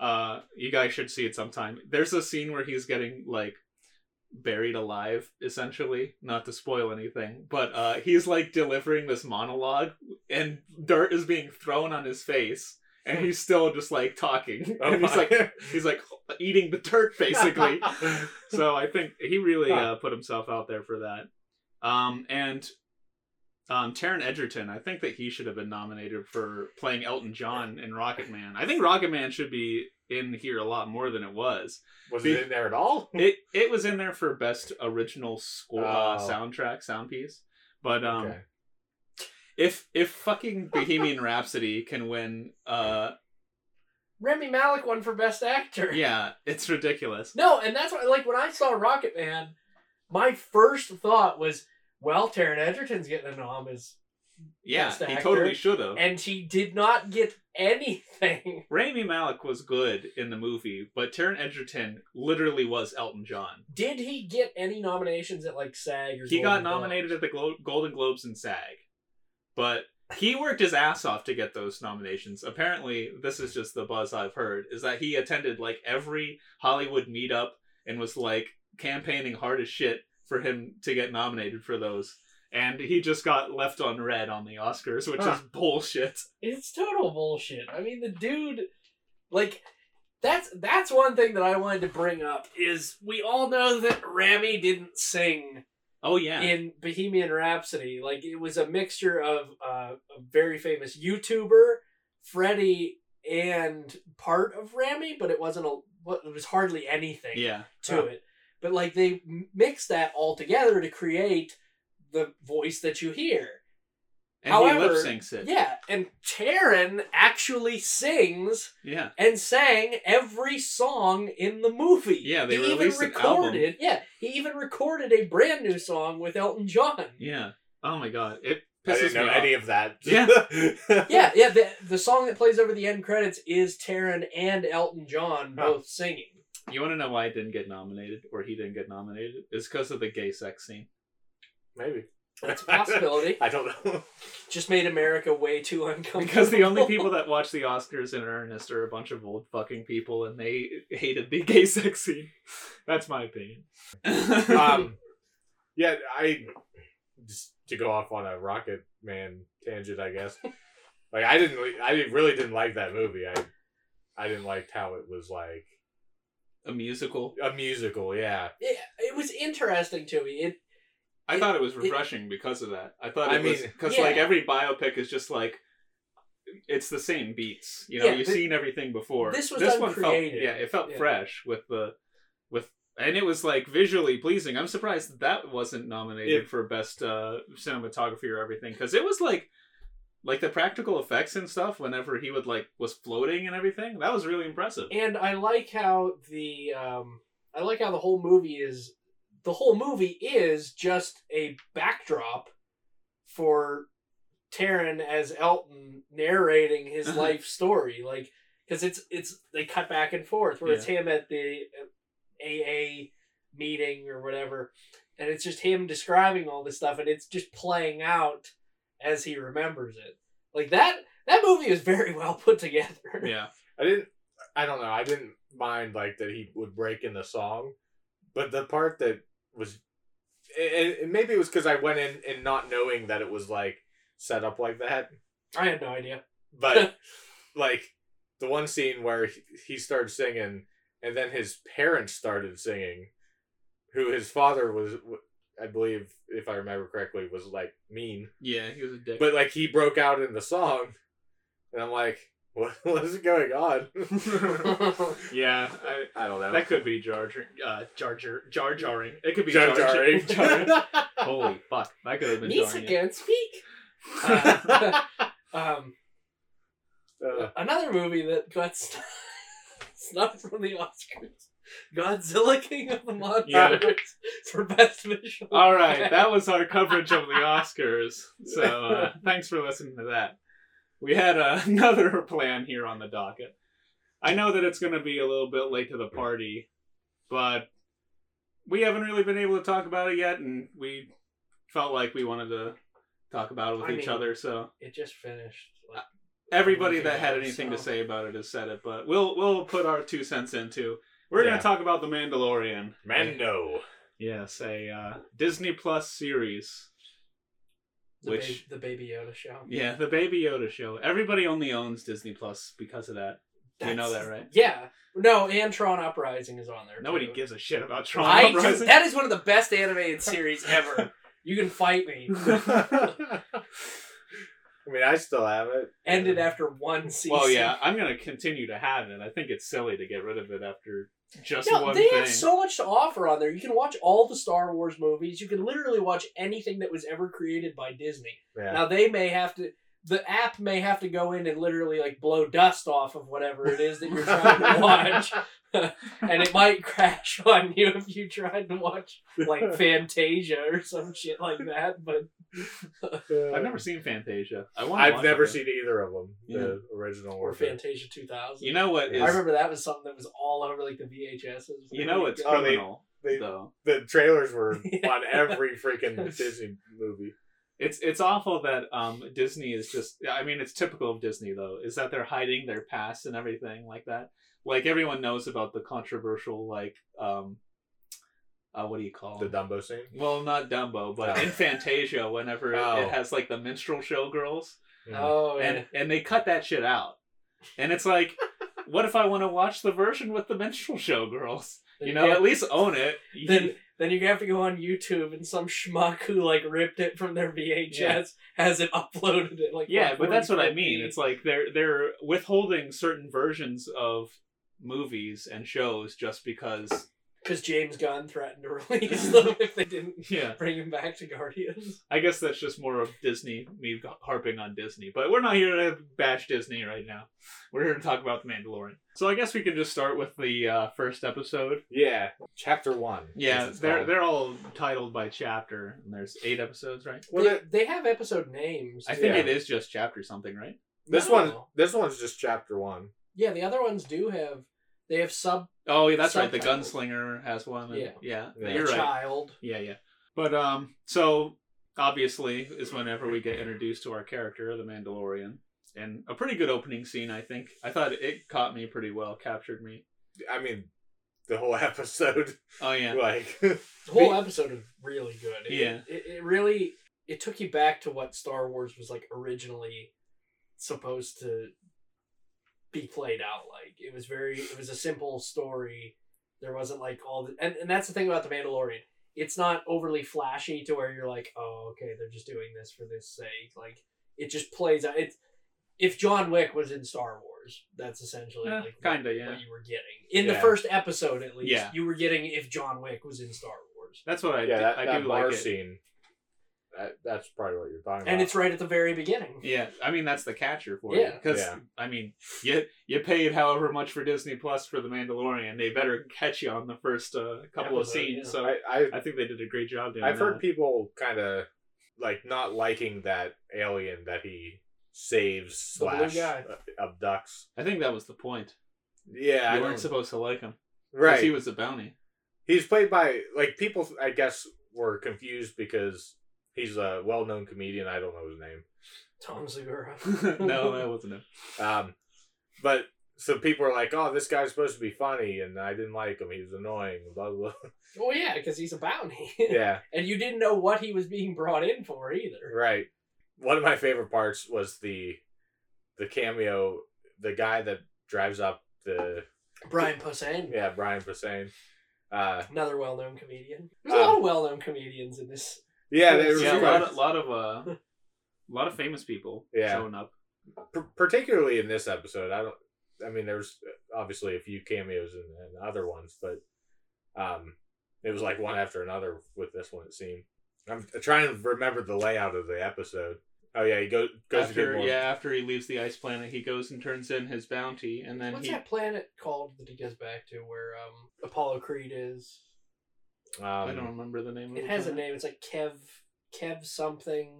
You guys should see it sometime. There's a scene where he's getting like buried alive, essentially, not to spoil anything, but he's like delivering this monologue and dirt is being thrown on his face and he's still just like talking. And he's like eating the dirt basically. So I think he really put himself out there for that. And Taron Egerton, I think that he should have been nominated for playing Elton John in Rocket Man. I think Rocket Man should be in here a lot more than it was. Was it in there at all? It was in there for best original score, sound piece. But okay. If fucking Bohemian Rhapsody can win, Rami Malek won for best actor. Yeah, it's ridiculous. No, and that's why. Like when I saw Rocket Man, my first thought was, well, Taron Egerton's getting a nom as best actor. He totally should have. And he did not get anything. Rami Malek was good in the movie, but Taron Egerton literally was Elton John. Did he get any nominations at like SAG or He Golden got nominated Globes? At the Golden Globes and SAG. But he worked his ass off to get those nominations. Apparently, this is just the buzz I've heard, is that he attended like every Hollywood meetup and was like campaigning hard as shit for him to get nominated for those. And he just got left on red on the Oscars, which is bullshit. It's total bullshit. I mean, the dude, like, that's one thing that I wanted to bring up, is we all know that Rami didn't sing in Bohemian Rhapsody. Like, it was a mixture of a very famous YouTuber, Freddie, and part of Rami, but it was hardly anything to it. But, like, they mix that all together to create the voice that you hear. And however, he lip syncs it. Yeah, and Taron actually sings and sang every song in the movie. Yeah, they released an album. Yeah, he even recorded a brand new song with Elton John. Yeah. Oh, my God. It pisses me off. I didn't know any of that. Yeah. yeah. The song that plays over the end credits is Taron and Elton John both singing. You want to know why it didn't get nominated, or he didn't get nominated? It's because of the gay sex scene. Maybe. That's a possibility. I don't know. Just made America way too uncomfortable. Because the only people that watch the Oscars in earnest are a bunch of old fucking people, and they hated the gay sex scene. That's my opinion. Yeah, just to go off on a Rocket Man tangent, I guess. Like, I really didn't like that movie. I didn't like how it was like a musical. A musical, yeah. Yeah, it was interesting to me. I thought it was refreshing because of that. I mean, like every biopic is just like, it's the same beats. You know, yeah, you've seen everything before. This one felt fresh and it was like visually pleasing. I'm surprised that wasn't nominated for best cinematography or everything, because it was like the practical effects and stuff whenever he would was floating and everything. That was really impressive. And I like how the whole movie is. The whole movie is just a backdrop for Taron as Elton narrating his life story. Like, because it's they cut back and forth where it's him at the AA meeting or whatever. And it's just him describing all this stuff, and it's just playing out as he remembers it. Like that movie is very well put together. Yeah. I don't know, I didn't mind that he would break in the song, but the part that was, and maybe it was because I went in and not knowing that it was set up like that. I had no idea. But the one scene where he started singing, and then his parents started singing, who his father was, I believe, if I remember correctly, was mean. Yeah, he was a dick. But he broke out in the song, and I'm like, what is going on? Yeah, I don't know. That could be jarring. It could be jarring. Holy fuck! That could have been jarring. Niece again, speak. Another movie that got snubbed from the Oscars: Godzilla King of the Monsters for Best Visual. All right, that was our coverage of the Oscars. So thanks for listening to that. We had another plan here on the docket. I know that it's going to be a little bit late to the party, but we haven't really been able to talk about it yet, and we felt like we wanted to talk about it with each other. So it just finished. Everybody that had anything to say about it has said it, but we'll put our 2 cents into. We're going to talk about The Mandalorian. Mando. Yes, a Disney Plus series. The Baby Yoda show. Yeah, the Baby Yoda show. Everybody only owns Disney Plus because of that. You know that, right? Yeah. No, and Tron Uprising is on there. Nobody gives a shit about Tron Uprising. That is one of the best animated series ever. You can fight me. I mean, I still have it. Ended after one season. Well, yeah, I'm going to continue to have it. I think it's silly to get rid of it after one thing. They have so much to offer on there. You can watch all the Star Wars movies. You can literally watch anything that was ever created by Disney. Yeah. Now, they may have to... The app may have to go in and literally blow dust off of whatever it is that you're trying to watch. And it might crash on you if you tried to watch Fantasia or some shit like that. But I've never seen Fantasia. I've never seen either of them. Yeah. The original or Fantasia 2000. You know what? I remember that was something that was all over the VHSs. You know what's criminal? The trailers were on every freaking Disney movie. It's awful that Disney is just... I mean, it's typical of Disney, though, is that they're hiding their past and everything like that. Like, everyone knows about the controversial, what do you call it? The Dumbo scene? Well, not Dumbo, but in Fantasia, whenever it has, the minstrel show girls. Oh, yeah. And they cut that shit out. And it's like, what if I want to watch the version with the minstrel show girls? You know, at least own it. Then you have to go on YouTube, and some schmuck who ripped it from their VHS has it uploaded it. But that's what I mean. It's they're withholding certain versions of movies and shows just because. Because James Gunn threatened to release them if they didn't bring him back to Guardians. I guess that's just more of Disney, me harping on Disney. But we're not here to bash Disney right now. We're here to talk about The Mandalorian. So I guess we can just start with the first episode. Yeah. Chapter 1. Yeah, they're all titled by chapter. And there's 8 episodes, right? Well, they have episode names. I think it is just chapter something, right? This one's just chapter 1. Yeah, the other ones do have... They have sub Oh, yeah, that's right. The gunslinger has one. And, yeah. You're right. Child. Yeah. But so obviously is whenever we get introduced to our character, the Mandalorian, and a pretty good opening scene. I think I thought it caught me pretty well, captured me. I mean, the whole episode. Oh yeah, like the whole episode is really good. It took you back to what Star Wars was like originally supposed to be played out like. It was a simple story. There wasn't like all the and that's the thing about the Mandalorian. It's not overly flashy to where you're like, oh, okay, they're just doing this for this sake. Like it just plays out. It's if John Wick was in Star Wars, that's essentially what you were getting in the first episode at least. Yeah. You were getting if John Wick was in Star Wars. That's what I did. I do like it. Scene. That's probably what you're talking about. And it's right at the very beginning. Yeah. I mean, that's the catcher for you. Because, I mean, you paid however much for Disney Plus for The Mandalorian. They better catch you on the first couple of scenes. Yeah. So I think they did a great job doing that. I've heard people kind of, like, not liking that alien that he saves / abducts. I think that was the point. Yeah. You weren't supposed to like him. Right. Because he was a bounty. He's played by, like, people, I guess, were confused because... He's a well-known comedian. I don't know his name. Tom Segura. No, that wasn't him. But so people are like, "Oh, this guy's supposed to be funny," and I didn't like him. He was annoying. Blah blah. Well, yeah, because he's a bounty. Yeah. And you didn't know what he was being brought in for either. Right. One of my favorite parts was the cameo, the guy that drives up the Brian Posehn. Yeah, Brian Posehn. Another well-known comedian. There's a lot of well-known comedians in this. Yeah, there was a lot of famous people showing up. Particularly in this episode, there's obviously a few cameos and other ones, but it was like one after another with this one. It seemed. I'm trying to remember the layout of the episode. Oh yeah, he goes after, to after he leaves the ice planet, he goes and turns in his bounty, and then what's that planet called that he goes back to where Apollo Creed is? I don't remember the name of it. It has a name. It's like Kev something.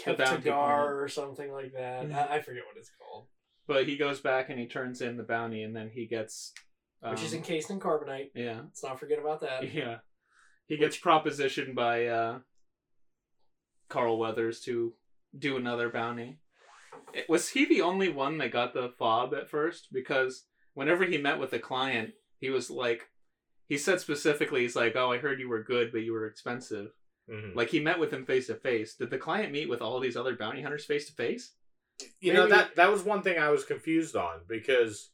Kev Tagar or something like that. Mm-hmm. I forget what it's called. But he goes back and he turns in the bounty and then he gets... which is encased in carbonite. Yeah. Let's not forget about that. Yeah. He gets propositioned by Carl Weathers to do another bounty. Was he the only one that got the fob at first? Because whenever he met with a client, he was like... He said specifically, he's like, oh, I heard you were good, but you were expensive. Mm-hmm. Like, he met with him face-to-face. Did the client meet with all these other bounty hunters face-to-face? You know, that was one thing I was confused on, because...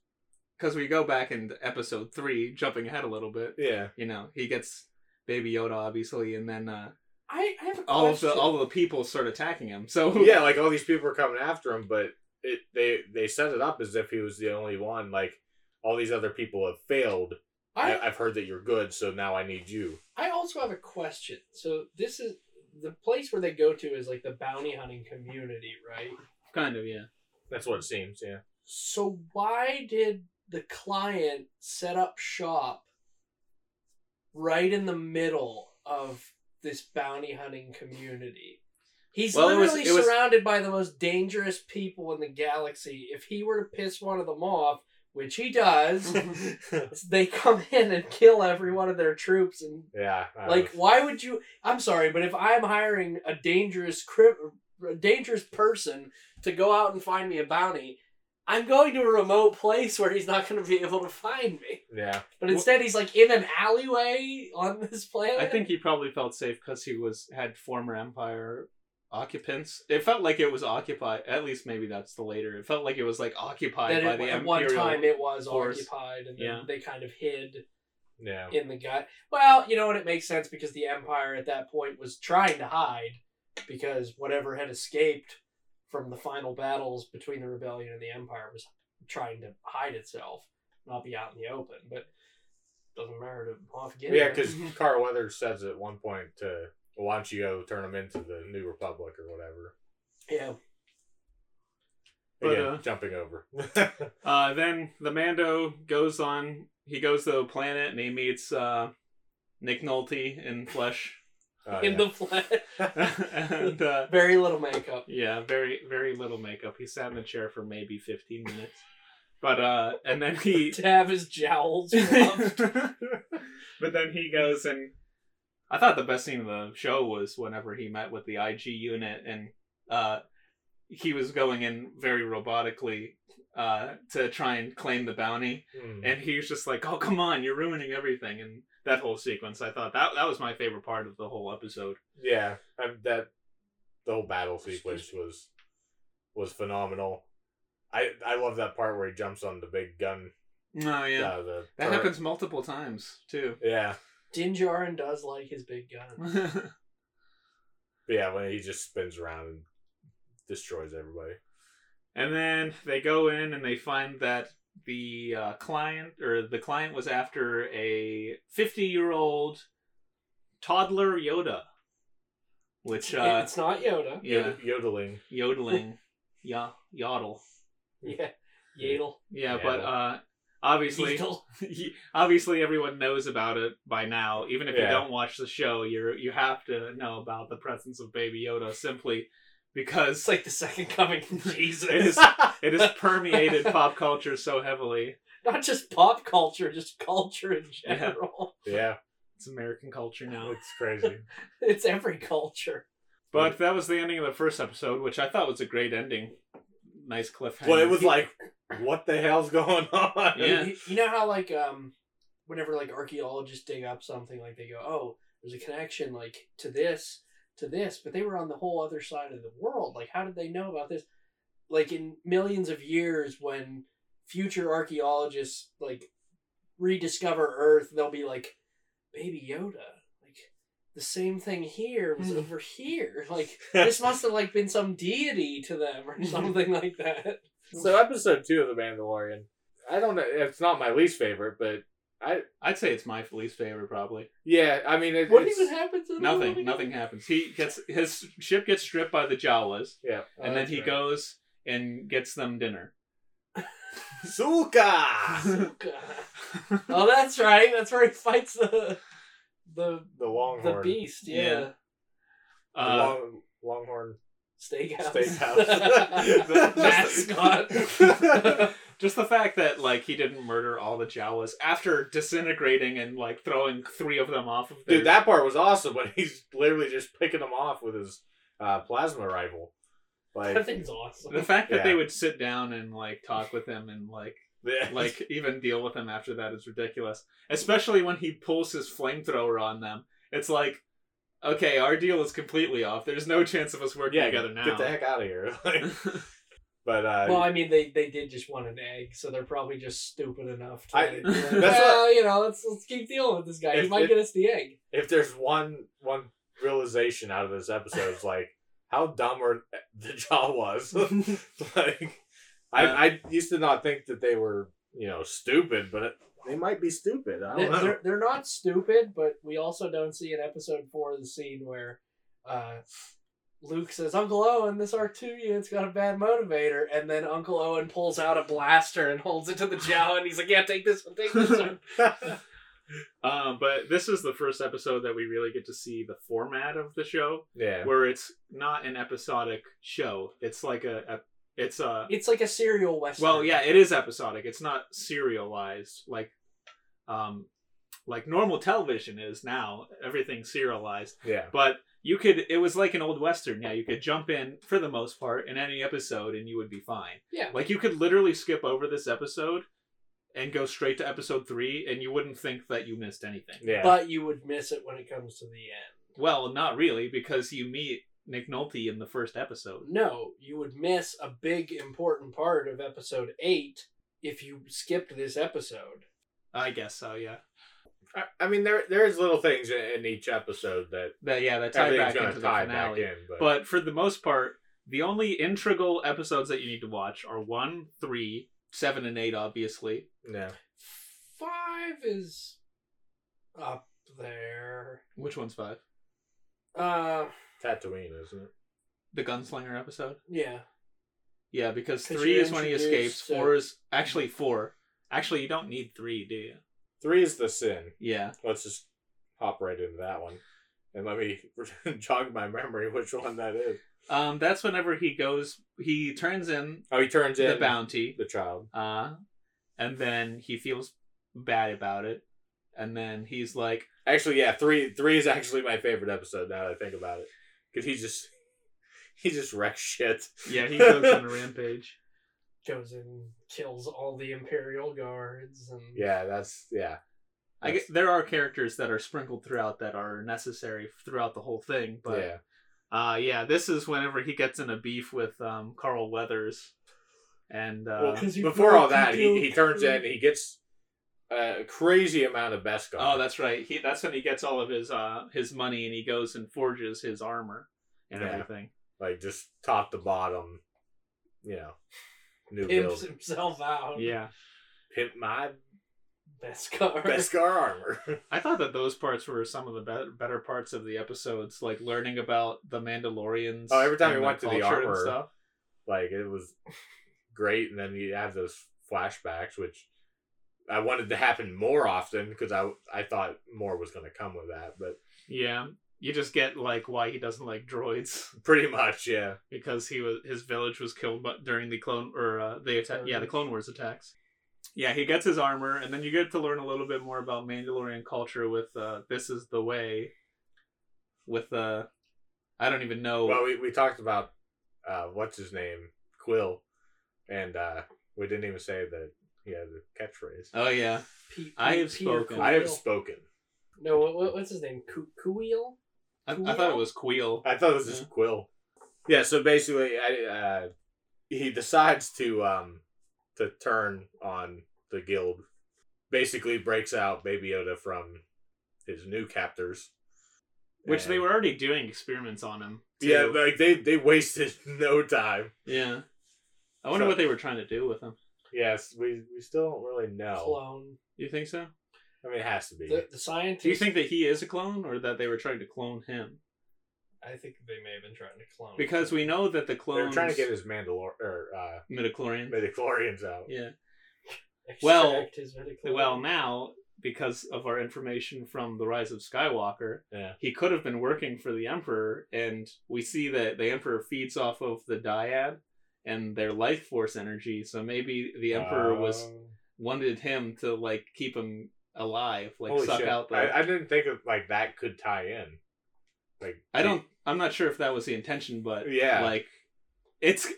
Because we go back into episode 3, jumping ahead a little bit. Yeah. You know, he gets Baby Yoda, obviously, and then... I have a question. All of the people start attacking him, so... Yeah, like, all these people are coming after him, but they set it up as if he was the only one. Like, all these other people have failed... I've heard that you're good, so now I need you. I also have a question. So this is... The place where they go to is like the bounty hunting community, right? Kind of, yeah. That's what it seems, yeah. So why did the client set up shop right in the middle of this bounty hunting community? He's literally surrounded by the most dangerous people in the galaxy. If he were to piss one of them off... Which he does. They come in and kill every one of their troops. And why would you... I'm sorry, but if I'm hiring a dangerous person to go out and find me a bounty, I'm going to a remote place where he's not going to be able to find me. Yeah. But instead he's like in an alleyway on this planet. I think he probably felt safe because he had former Empire... occupants. It felt like it was occupied. At least maybe that's the later. It felt like it was like occupied by the Imperial. At one time it was occupied, and then they kind of hid in the gut. Well, you know what? It makes sense because the Empire at that point was trying to hide because whatever had escaped from the final battles between the Rebellion and the Empire was trying to hide itself, not be out in the open. But it doesn't matter to off again. Yeah, because Carl Weathers says at one point to... Why don't you go turn them into the New Republic or whatever? Yeah. Again, but, jumping over. Then the Mando goes on. He goes to the planet and he meets Nick Nolte in flesh. The flesh. And, very little makeup. Yeah, very, very little makeup. He sat in the chair for maybe 15 minutes. But, and then he... to have his jowls rubbed. But then he goes and... I thought the best scene of the show was whenever he met with the IG unit and he was going in very robotically to try and claim the bounty. Mm. And he was just like, oh, come on, you're ruining everything. And that whole sequence, I thought that was my favorite part of the whole episode. Yeah, the whole battle sequence was phenomenal. I love that part where he jumps on the big gun. Oh, yeah. That happens multiple times, too. Yeah. Din Djarin does like his big gun. Yeah, when he just spins around and destroys everybody. And then they go in and they find that the client was after a 50-year-old toddler Yoda. Which, it's not Yoda. Yeah. Yodeling. Yeah. Yodel. Yeah, Yodel. Yeah, but obviously everyone knows about it by now. Even if you don't watch the show, you have to know about the presence of Baby Yoda simply because it's like the second coming of Jesus. It has permeated pop culture so heavily. Not just pop culture, just culture in general. Yeah. It's American culture now. It's crazy. It's every culture. But that was the ending of the first episode, which I thought was a great ending. Nice cliffhanger. Well, it was like, what the hell's going on? Yeah. You know how, like, whenever, like, archaeologists dig up something, like, they go, oh, there's a connection, like, to this, but they were on the whole other side of the world. Like, how did they know about this? Like, in millions of years, when future archaeologists, like, rediscover Earth, they'll be like, Baby Yoda. The same thing here was over here. Like, this must have, like, been some deity to them or something like that. So episode 2 of The Mandalorian, I don't know, it's not my least favorite, but I'd say it's my least favorite, probably. Yeah, I mean, what even happens? Nothing happens. He gets, his ship gets stripped by the Jawas. Yeah. And then he goes and gets them dinner. Suka! Oh, that's right. That's where he fights The Longhorn. The Beast, yeah. Longhorn. Steakhouse. The mascot. Just the fact that, like, he didn't murder all the Jawas after disintegrating and, like, throwing 3 of them off of there. Dude, that part was awesome when he's literally just picking them off with his plasma rifle. Like, that thing's awesome. The fact that they would sit down and, like, talk with him and, like, like, even deal with him after that is ridiculous. Especially when he pulls his flamethrower on them. It's like, okay, our deal is completely off. There's no chance of us working together now. Get the heck out of here. But well, I mean, they did just want an egg, so they're probably just stupid enough to... let's keep dealing with this guy. He might get us the egg. If there's one realization out of this episode, it's like, how dumb are the Jawas? Like... I used to not think that they were, you know, stupid, but they might be stupid. I don't know. They're not stupid, but we also don't see in episode 4 the scene where Luke says, Uncle Owen, this R2 unit's got a bad motivator. And then Uncle Owen pulls out a blaster and holds it to the jaw, and he's like, yeah, take this one. But this is the first episode that we really get to see the format of the show. Yeah. Where it's not an episodic show. It's like it's like a serial western. Well, yeah, it is episodic. It's not serialized like normal television is now. Everything's serialized. Yeah. But it was like an old western. Yeah, you could jump in for the most part in any episode and you would be fine. Yeah. Like you could literally skip over this episode and go straight to episode 3 and you wouldn't think that you missed anything. Yeah. But you would miss it when it comes to the end. Well, not really, because you meet Nick Nolte in the first episode. No, you would miss a big important part of episode 8 if you skipped this episode. I guess so, yeah. I mean, there's little things in each episode that tie back into the finale. But for the most part, the only integral episodes that you need to watch are 1, 3, 7, and 8, obviously. Yeah. 5 is up there. Which one's 5? Tatooine, isn't it? The Gunslinger episode? Yeah. Yeah, because 3 is when he escapes. 4 is... Actually, 4. Actually, you don't need 3, do you? 3 is the sin. Yeah. Let's just hop right into that one. And let me jog my memory which one that is. That's whenever he turns in... Oh, he turns in... The bounty. The child. and then he feels bad about it, and then he's like, actually, yeah, three is actually my favorite episode now that I think about it, because he just wrecks shit. Yeah, he goes on a rampage. Goes and kills all the Imperial guards. And... yeah, that's, yeah. I guess there are characters that are sprinkled throughout that are necessary throughout the whole thing, but yeah. Yeah, this is whenever he gets in a beef with Carl Weathers, and before all that, he turns in and he gets a crazy amount of Beskar. Oh, that's right. That's when he gets all of his money, and he goes and forges his armor and everything, like just top to bottom, you know. New pimps build. Himself out. Yeah. Pimp my Beskar armor. I thought that those parts were some of the better parts of the episodes, like learning about the Mandalorians. Oh, every time we went to the armor stuff, like it was great. And then you have those flashbacks, which I wanted to happen more often because I thought more was going to come with that. But yeah, you just get like why he doesn't like droids. Pretty much, yeah, because his village was killed during the Clone Wars attacks. Yeah, he gets his armor, and then you get to learn a little bit more about Mandalorian culture with This Is the Way. With, I don't even know. Well, we talked about, what's his name? Quill. And we didn't even say that he has a catchphrase. Oh, yeah. I have spoken. No, what's his name? Quill? I thought it was Quill. I thought it was just Quill. Yeah, so basically, he decides to turn on the guild, basically breaks out Baby Yoda from his new captors, which they were already doing experiments on him too. Yeah, like they wasted no time. Yeah, I wonder what they were trying to do with him. Yes, we still don't really know. Clone? You think so? I mean, it has to be the scientist. Do you think that he is a clone, or that they were trying to clone him? I think they may have been trying to clone. Because we know that the clones... they were trying to get his midichlorians out. Yeah. Well, now, because of our information from The Rise of Skywalker, he could have been working for the Emperor, and we see that the Emperor feeds off of the dyad and their life force energy, so maybe the Emperor wanted him to, like, keep him alive, like, suck shit. Out the... I didn't think of, like, that could tie in. Like, I'm not sure if that was the intention, but yeah, like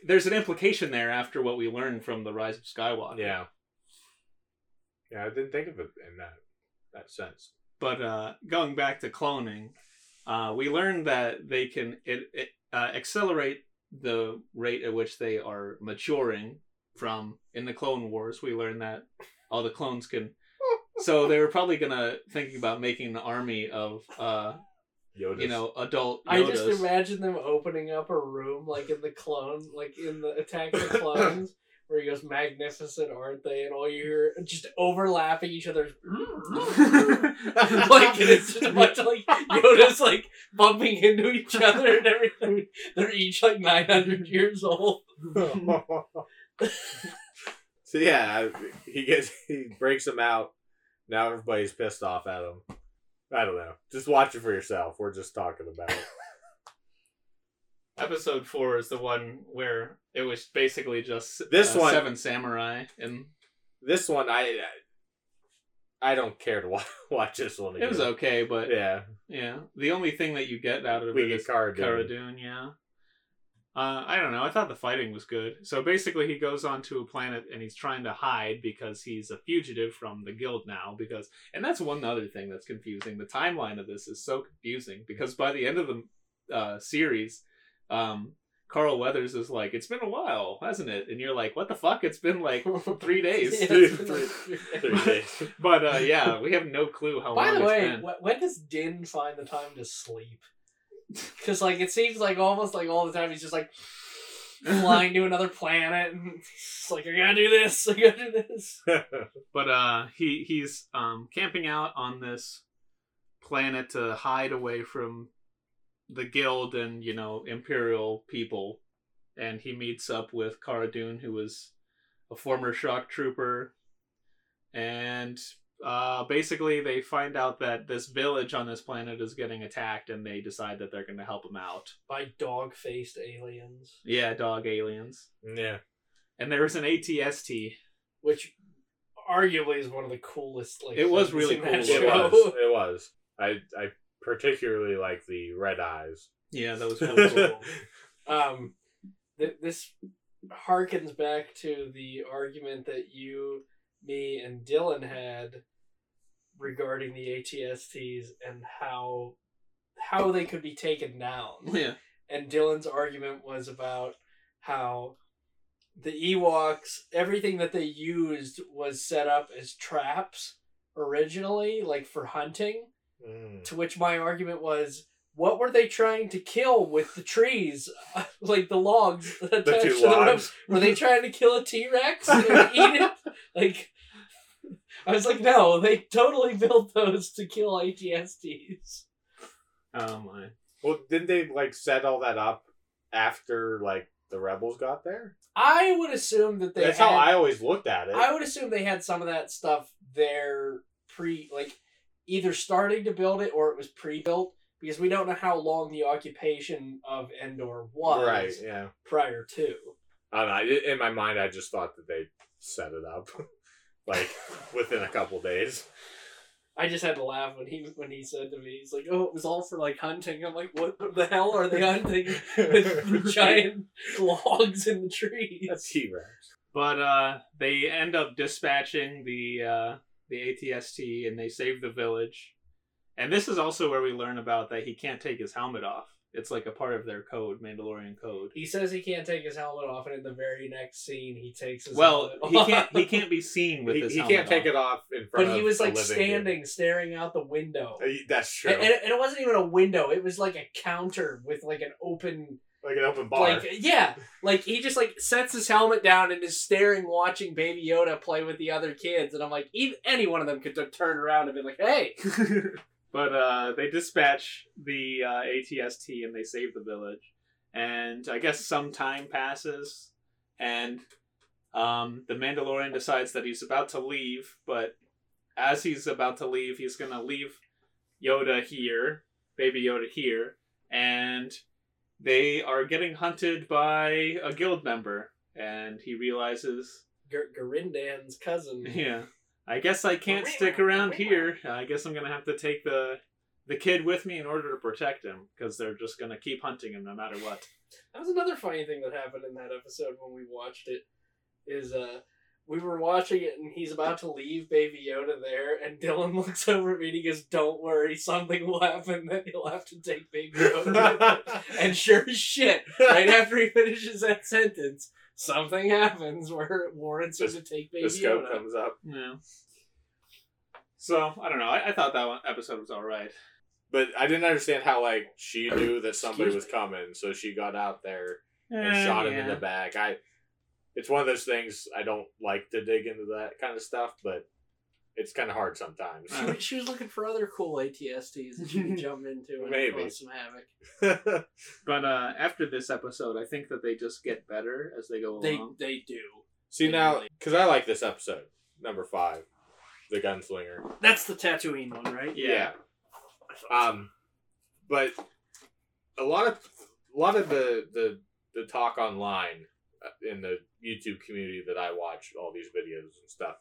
there's an implication there after what we learned from The Rise of Skywalker. Yeah. Yeah, I didn't think of it in that sense. But going back to cloning, we learned that they can accelerate the rate at which they are maturing from in the Clone Wars. We learned that all the clones can. So they were probably thinking about making an army of Yodas. You know, adult Yodas. I just imagine them opening up a room, like in the clone, like in the Attack of the Clones, where he goes, "Magnificent, aren't they?" And all you hear just overlapping each other's, like it's just a bunch of like Yodas like bumping into each other and everything. They're each like 900 years old. So yeah, he breaks them out. Now everybody's pissed off at him. I don't know. Just watch it for yourself. We're just talking about it. Episode 4 is the one where it was basically just this one, Seven Samurai. And this one, I don't care to watch this one again. It was okay, but... Yeah. The only thing that you get out of it is Cara Dune, yeah. I don't know. I thought the fighting was good. So basically he goes onto a planet and he's trying to hide because he's a fugitive from the guild now. And that's one other thing that's confusing. The timeline of this is so confusing because by the end of the series, Carl Weathers is like, "It's been a while, hasn't it?" And you're like, "What the fuck? It's been like 3 days." Yeah, three days. But yeah, we have no clue how long it's been. By the way, when does Din find the time to sleep? Because, like, it seems like almost like all the time he's just, like, flying to another planet and he's like, I gotta do this. But he's camping out on this planet to hide away from the guild and, you know, Imperial people. And he meets up with Cara Dune, who was a former shock trooper. And... basically they find out that this village on this planet is getting attacked and they decide that they're going to help them out. By dog-faced aliens. Yeah, dog aliens. Yeah. And there is an AT-ST. Which arguably is one of the coolest. Like, it was really cool. It was. I particularly like the red eyes. Yeah, that was really cool. This harkens back to the argument that you, me, and Dylan had regarding the ATSTs and how they could be taken down. Yeah. And Dylan's argument was about how the Ewoks, everything that they used was set up as traps originally, like for hunting. Mm. To which my argument was, what were they trying to kill with the trees? Like the logs attached to the logs. Were they trying to kill a T-Rex and eat it? Like, I was like, no, they totally built those to kill ATSTs. Oh my. Well, didn't they like set all that up after like the rebels got there? I would assume that that's how I always looked at it. I would assume they had some of that stuff there either starting to build it or it was pre-built, because we don't know how long the occupation of Endor was prior to. I don't know. In my mind, I just thought that they set it up like within a couple days. I just had to laugh when he said to me, he's like, "Oh, it was all for like hunting." I'm like, "What the hell are they hunting with the giant logs in the trees?" That's T-Rex. But they end up dispatching the ATST, and they save the village. And this is also where we learn about that he can't take his helmet off. It's like a part of their code, Mandalorian code. He says he can't take his helmet off, and in the very next scene, he takes his helmet off. Well, he can't be seen with his helmet off. He can't take it off in front of the living room. But he was like standing, staring out the window. That's true. And it wasn't even a window. It was like a counter with like an open... Like an open bar. He just like sets his helmet down and is staring, watching Baby Yoda play with the other kids. And I'm like, any one of them could turn around and be like, hey. But they dispatch the ATST and they save the village. And I guess some time passes. And the Mandalorian decides that he's about to leave. But as he's about to leave, he's going to leave Baby Yoda here. And... they are getting hunted by a guild member, and he realizes... Grindan's cousin. Yeah. I guess I can't stick around here. I guess I'm going to have to take the kid with me in order to protect him, because they're just going to keep hunting him no matter what. That was another funny thing that happened in that episode when we watched it, is we were watching it, and he's about to leave Baby Yoda there, and Dylan looks over at me and he goes, "Don't worry, something will happen, then he'll have to take Baby Yoda." And sure as shit, right after he finishes that sentence, something happens where it warrants him to take Baby Yoda. The scope comes up. Yeah. So, I don't know. I thought that episode was alright. But I didn't understand how, like, she knew that somebody was coming, so she got out there and shot him in the back. It's one of those things, I don't like to dig into that kind of stuff, but it's kind of hard sometimes. She was looking for other cool ATSTs that she could jump into and cause some havoc. But after this episode, I think that they just get better as they go along. They do. See, now, because I like this episode, number 5, The Gunslinger. That's the Tatooine one, right? Yeah. But a lot of the talk online... in the YouTube community that I watch all these videos and stuff,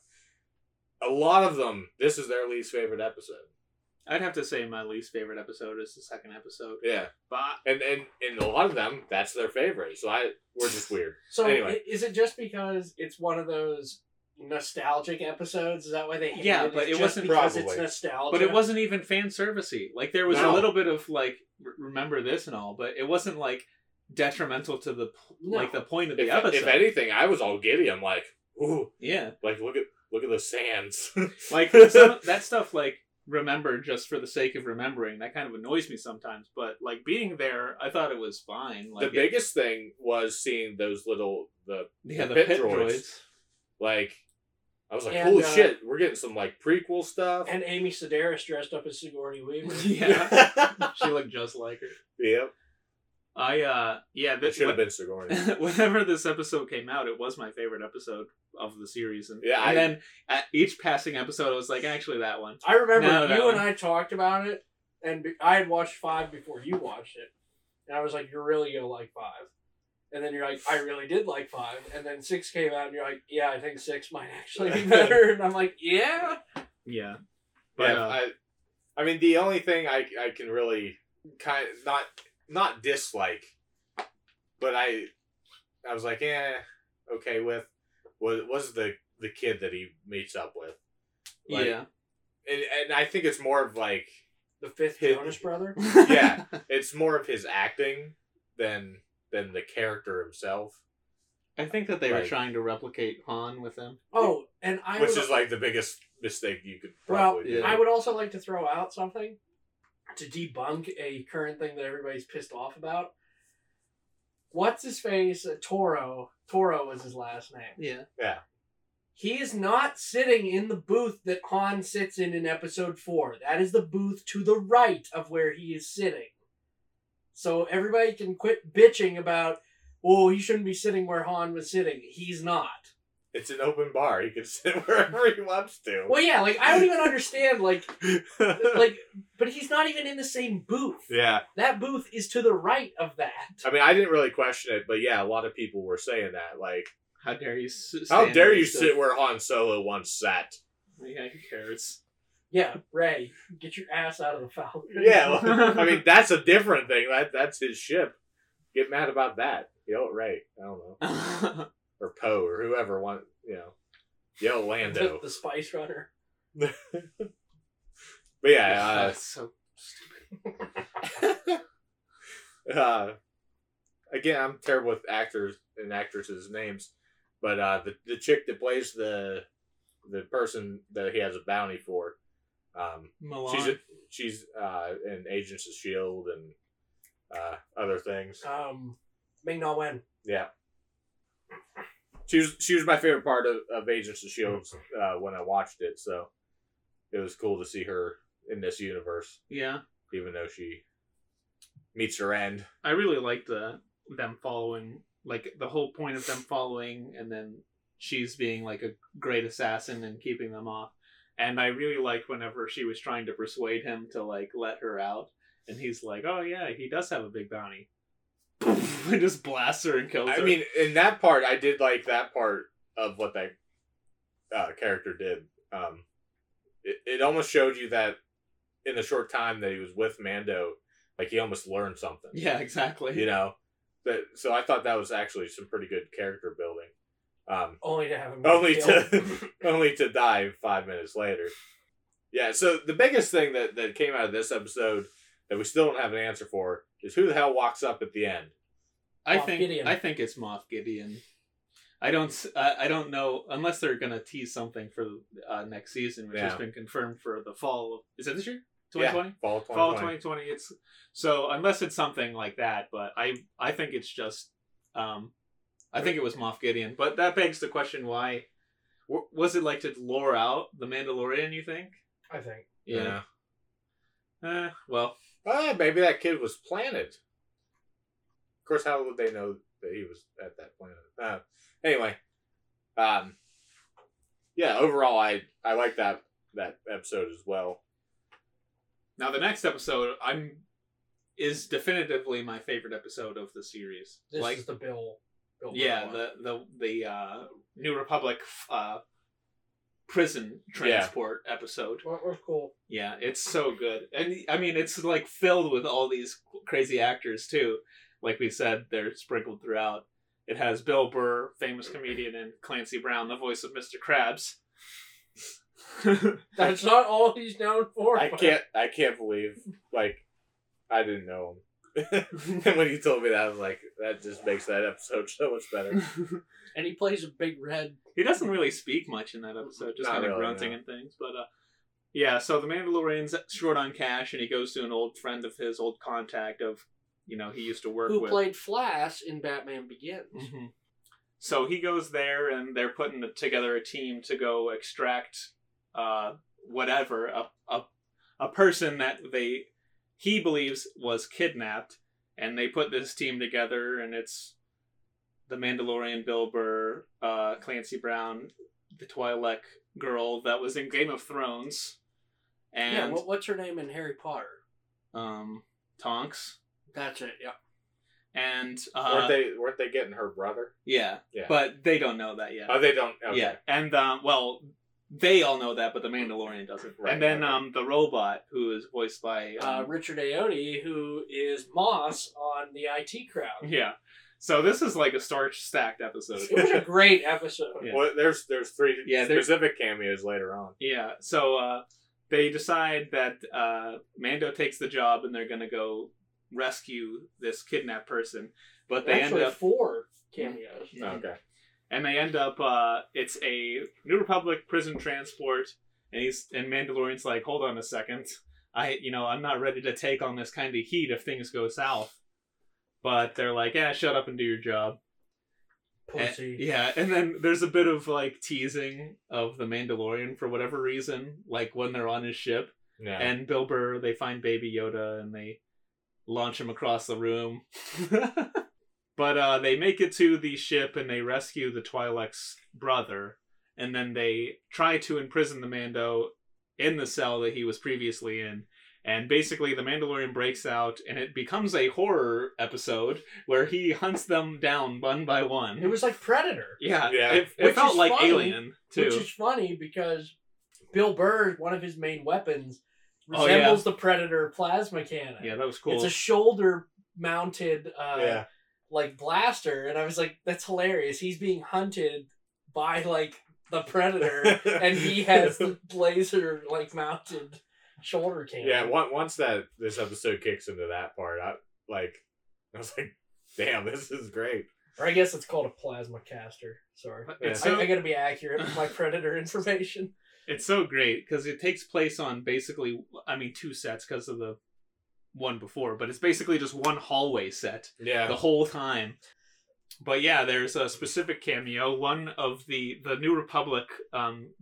a lot of them, this is their least favorite episode. I'd have to say my least favorite episode is the second episode. Yeah. But and a lot of them, that's their favorite. So we're just weird. So anyway. Is it just because it's one of those nostalgic episodes? Is that why they hated it? Yeah, but it wasn't because it's nostalgia. But it wasn't even fan servicey. Like there was a little bit of like remember this and all, but it wasn't like detrimental to the the point of the episode. If anything, I was all giddy. I'm like, ooh, yeah, like look at the sands. Like some, that stuff, like remember just for the sake of remembering. That kind of annoys me sometimes. But like being there, I thought it was fine. Like the biggest thing was seeing those the pit droids. Like I was like, holy shit, we're getting some like prequel stuff. And Amy Sedaris dressed up as Sigourney Weaver. Yeah, she looked just like her. Yep. It should have been Sigourney. Whenever this episode came out, it was my favorite episode of the series. And then at each passing episode, I was like, actually, that one. I remember and I talked about it, and I had watched 5 before you watched it. And I was like, you're really going to like 5. And then you're like, I really did like 5. And then 6 came out, and you're like, yeah, I think 6 might actually be better. And I'm like, yeah. Yeah. But yeah, I mean, the only thing I can really kind of not dislike, but I was like, okay with, was the kid that he meets up with. Like, yeah. And I think it's more of like... The fifth Jonas brother? Yeah. It's more of his acting than the character himself. I think that they were trying to replicate Han with him. Oh, and Which is like the biggest mistake you could probably do. I would also like to throw out something to debunk a current thing that everybody's pissed off about. What's his face? Toro. Toro was his last name. Yeah. Yeah. He is not sitting in the booth that Han sits in episode 4. That is the booth to the right of where he is sitting. So everybody can quit bitching about, oh, he shouldn't be sitting where Han was sitting. He's not. It's an open bar. He can sit wherever he wants to. Well, yeah, like, I don't even understand, but he's not even in the same booth. Yeah. That booth is to the right of that. I mean, I didn't really question it, but yeah, a lot of people were saying that, like, How dare you sit where Han Solo once sat? Yeah, who cares? Yeah, Ray, get your ass out of the Falcon. Yeah, well, I mean, that's a different thing. That's his ship. Get mad about that. Yell at Ray. I don't know. Or Poe, or whoever wants, you know. Yell at Lando. The Spice Runner. But yeah. That's so stupid. Again, I'm terrible with actors and actresses' names. But the chick that plays the person that he has a bounty for, Milan. She's in Agents of S.H.I.E.L.D. and other things. Ming-Na Wen. Yeah. She was my favorite part of Agents of S.H.I.E.L.D. when I watched it, so it was cool to see her in this universe. Yeah. Even though she meets her end. I really liked them following... Like, the whole point of them following, and then she's being, like, a great assassin and keeping them off. And I really liked whenever she was trying to persuade him to, like, let her out. And he's like, oh, yeah, he does have a big bounty. And just blasts her and kills her. I mean, in that part, I did like that part of what that character did. It almost showed you that in the short time that he was with Mando, like, he almost learned something. Yeah, exactly. You know? So I thought that was actually some pretty good character building. Only to have him only to die 5 minutes later. Yeah. So the biggest thing that came out of this episode that we still don't have an answer for is who the hell walks up at the end. I think it's Moff Gideon. I don't know unless they're gonna tease something for next season, which has been confirmed for the fall. Is it this year? 2020? Yeah, fall of 2020. Fall of 2020. It's so unless it's something like that, but I think it's just I think it was Moff Gideon, but that begs the question: why was it like to lure out the Mandalorian? You think? I think. Yeah. Maybe that kid was planted. Of course, how would they know that he was at that planet? Anyway, yeah. Overall, I like that episode as well. Now the next episode is definitively my favorite episode of the series. This is the Bill yeah, the New Republic prison transport episode. We're cool. Yeah, it's so good, and I mean it's like filled with all these crazy actors too. Like we said, they're sprinkled throughout. It has Bill Burr, famous comedian, and Clancy Brown, the voice of Mr. Krabs. That's not all he's known for. I can't believe I didn't know him. And when he told me that, I was like, that just makes that episode so much better. And he plays a big red. He doesn't really speak much in that episode, just kind of grunting and things. But yeah, so the Mandalorian's short on cash, and he goes to an old friend of his, old contact of, you know, he used to work with, who played Flash in Batman Begins. Mm-hmm. So he goes there, and they're putting together a team to go extract a person that he believes was kidnapped, and they put this team together, and it's the Mandalorian, Bill Burr, Clancy Brown, the Twi'lek girl that was in Game of Thrones, and yeah, what's her name in Harry Potter? Tonks. That's it. Yeah. And weren't they getting her brother? Yeah. But they don't know that yet. Oh, they don't. Okay. Yeah. And well, they all know that, but the Mandalorian doesn't. Right, and then the robot, who is voiced by Richard Ayoade, who is Moss on the IT Crowd. Yeah. So this is like a star-stacked episode. It was a great episode. Yeah. Well, there's three specific cameos later on. Yeah. So they decide that Mando takes the job, and they're going to go rescue this kidnapped person. But they end up four cameos. Yeah. Okay. And they end up. It's a New Republic prison transport, and Mandalorian's like, hold on a second, I'm not ready to take on this kind of heat if things go south. But they're like, yeah, shut up and do your job. Pussy. And then there's a bit of like teasing of the Mandalorian for whatever reason, like when they're on his ship. Yeah. And Bill Burr, they find Baby Yoda and they launch him across the room. But they make it to the ship and they rescue the Twi'lek's brother. And then they try to imprison the Mando in the cell that he was previously in. And basically the Mandalorian breaks out and it becomes a horror episode where he hunts them down one by one. It was like Predator. Yeah. It felt like funny, Alien, too. Which is funny because Bill Burr, one of his main weapons, resembles the Predator plasma cannon. Yeah, that was cool. It's a shoulder-mounted... like blaster, and I was like, that's hilarious. He's being hunted by like the Predator and he has the blazer like mounted shoulder cannon. Once that this episode kicks into that part, I was like damn, this is great. Or I guess it's called a plasma caster. Sorry, I gotta be accurate with my Predator information. It's so great because it takes place on basically two sets because of the one before, but it's basically just one hallway set the whole time. But there's a specific cameo. One of the New Republic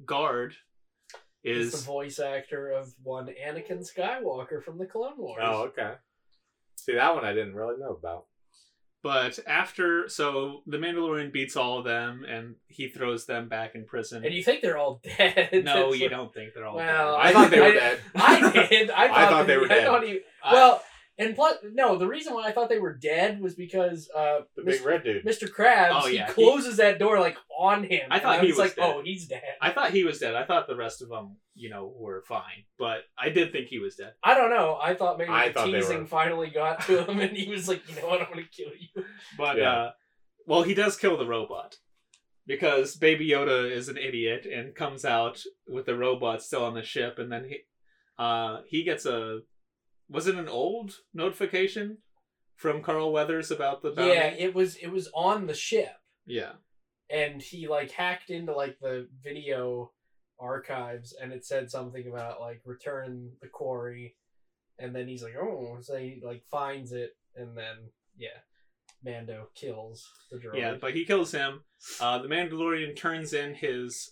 guard is the voice actor of one Anakin Skywalker from the Clone Wars. Oh, okay. See, that one I didn't really know about. But the Mandalorian beats all of them, and he throws them back in prison. And you think they're all dead. No, you don't think they're all dead. I thought they were dead. I did. I thought they were dead. The reason why I thought they were dead was because... the big red dude. Mr. Krabs, he closes that door, on him. I thought he was dead. Oh, he's dead. I thought he was dead. I thought the rest of them, were fine. But I did think he was dead. I don't know. I thought maybe the teasing finally got to him, and he was like, you know what, I'm going to kill you. But, he does kill the robot. Because Baby Yoda is an idiot and comes out with the robot still on the ship, and then he gets a... Was it an old notification from Carl Weathers about the bounty? Yeah, it was on the ship. Yeah. And he hacked into the video archives and it said something about return the quarry, and then he's so he finds it, and then Mando kills the droid. Yeah, but he kills him. The Mandalorian turns in his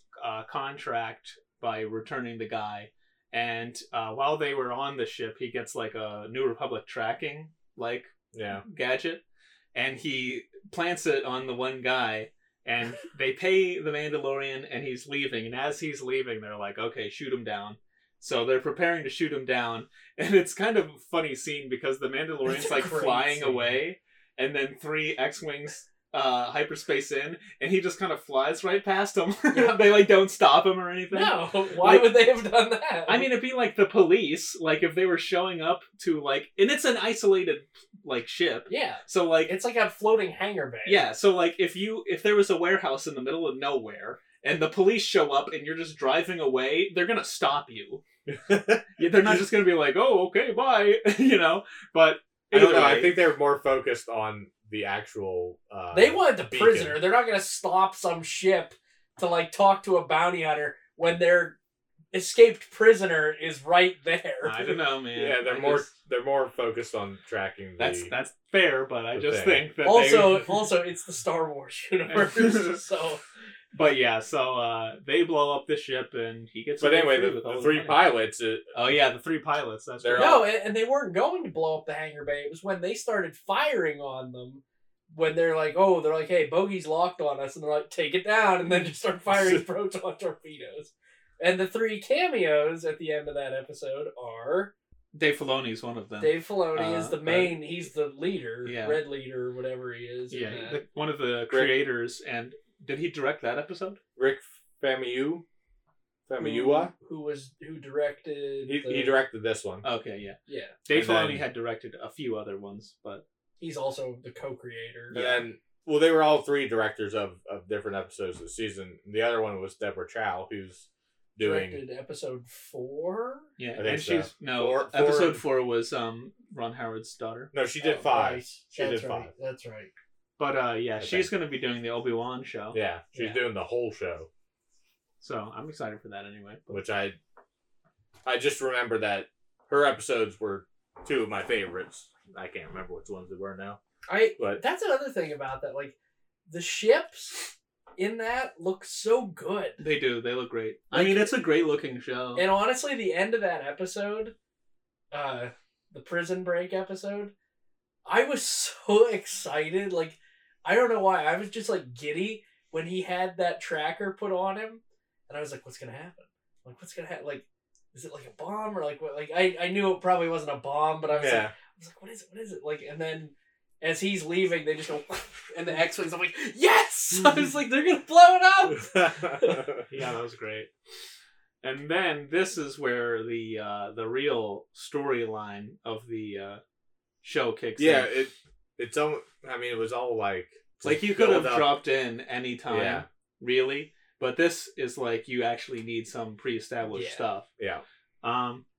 contract by returning the guy. And while they were on the ship, he gets a New Republic tracking gadget, and he plants it on the one guy, and they pay the Mandalorian, and he's leaving. And as he's leaving, they're like, okay, shoot him down. So they're preparing to shoot him down. And it's kind of a funny scene because the Mandalorian's flying away, and then three X-Wings hyperspace in, and he just kind of flies right past him. They don't stop him or anything. No, why would they have done that? I mean, it'd be the police, if they were showing up to and it's an isolated ship. Yeah. So it's a floating hangar bay. Yeah. So if there was a warehouse in the middle of nowhere and the police show up and you're just driving away, they're gonna stop you. They're not just gonna be like, oh, okay, bye. But anyway, I don't know. I think they're more focused on the actual they wanted the beacon. Prisoner. They're not going to stop some ship to talk to a bounty hunter when their escaped prisoner is right there. I don't know, man. Yeah, they're more focused on tracking. That's fair, but I just think that also it's the Star Wars universe. They blow up the ship and he gets. But anyway, the three pilots. The three pilots. That's right. No, and they weren't going to blow up the hangar bay. It was when they started firing on them. When they're like, hey, bogey's locked on us, and they're like, take it down, and then just start firing proton torpedoes. And the three cameos at the end of that episode are Dave Filoni is one of them. Dave Filoni is the main, he's the leader, red leader, whatever he is. Yeah, one of the creators. And did he direct that episode? Rick Famuyiwa? Who directed... He directed this one. Okay, yeah. Yeah. Dave Filoni had directed a few other ones, but... He's also the co-creator. Yeah. And, well, they were all three directors of different episodes of the season. The other one was Deborah Chow, who's doing... Directed episode 4? Yeah, and so. Episode 4 was Ron Howard's daughter. No, she did 5. Right. She did 5. That's right. But, she's going to be doing the Obi-Wan show. Yeah, she's doing the whole show. So I'm excited for that anyway. But. Which I just remember that her episodes were two of my favorites. I can't remember which ones they were now. That's another thing about that. Like, the ships in that look so good. They do. They look great. Like, I mean, it's a great looking show. And honestly, the end of that episode, the prison break episode, I was so excited. Like, I don't know why. I was just like giddy when he had that tracker put on him. And I was like, what's going to happen? Like, what's going to happen? Like, is it like a bomb or like what? Like, I knew it probably wasn't a bomb, but I was like, what is it? Like, and then as he's leaving, they just go, and the X-Wings, I'm like, yes! I was like, they're going to blow it up! Yeah, that was great. And then this is where the real storyline of the show kicks in. Yeah, it was all like... Like, you could have dropped in any time, really. But this is like you actually need some pre-established stuff. Yeah.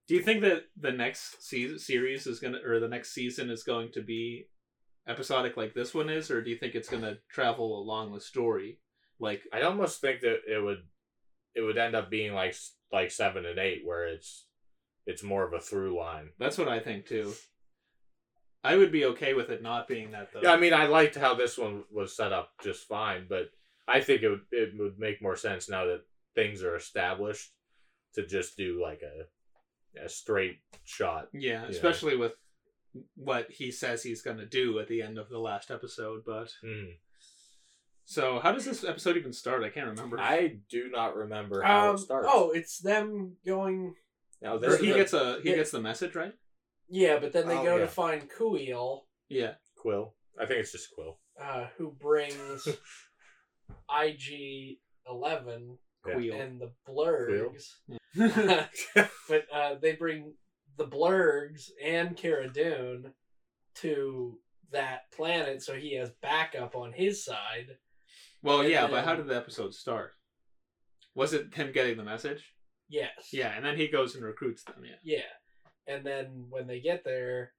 Do you think that the next season is going to be episodic like this one is, or do you think it's going to travel along the story? Like, I almost think that it would end up being like 7 and 8, where it's more of a through line. That's what I think too. I would be okay with it not being that though. Yeah, I mean, I liked how this one was set up just fine, but. I think it would make more sense now that things are established to just do like a straight shot. Yeah, especially with what he says he's going to do at the end of the last episode. But so how does this episode even start? I can't remember. I do not remember how it starts. Oh, it's them going. No, he gets the message, right? Yeah, but then they go to find Quill. Yeah, Quill. I think it's just Quill. Who brings. IG-11 and the Blurgs. But they bring the Blurgs and Cara Dune to that planet, so he has backup on his side. Well, but how did the episode start? Was it him getting the message? Yes. Yeah, and then he goes and recruits them, Yeah, and then when they get there,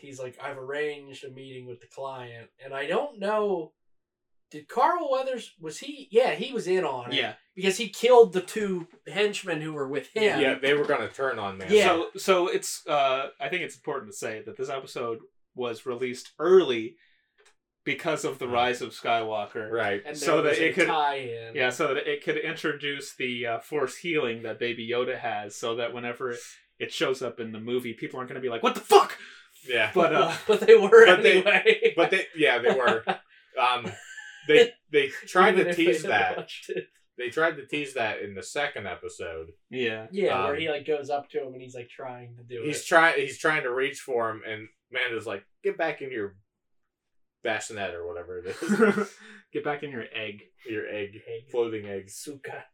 he's like, I've arranged a meeting with the client, and I don't know... Did Carl Weathers, was he? Yeah, he was in on it. Yeah. Because he killed the two henchmen who were with him. Yeah, they were going to turn on man. Yeah. So it's, I think it's important to say that this episode was released early because of the Rise of Skywalker. Right. And so that it could tie in. Yeah, so that it could introduce the force healing that Baby Yoda has, so that whenever it shows up in the movie, people aren't going to be like, what the fuck? Yeah. But, but they were anyway. They were. They tried to tease that. They tried to tease that in the second episode. Yeah. Yeah, where he like goes up to him and he's like trying to do it. He's trying to reach for him, and Mando's like, get back in your bassinet or whatever it is. Get back in your egg. Your egg. Floating egg. Suka.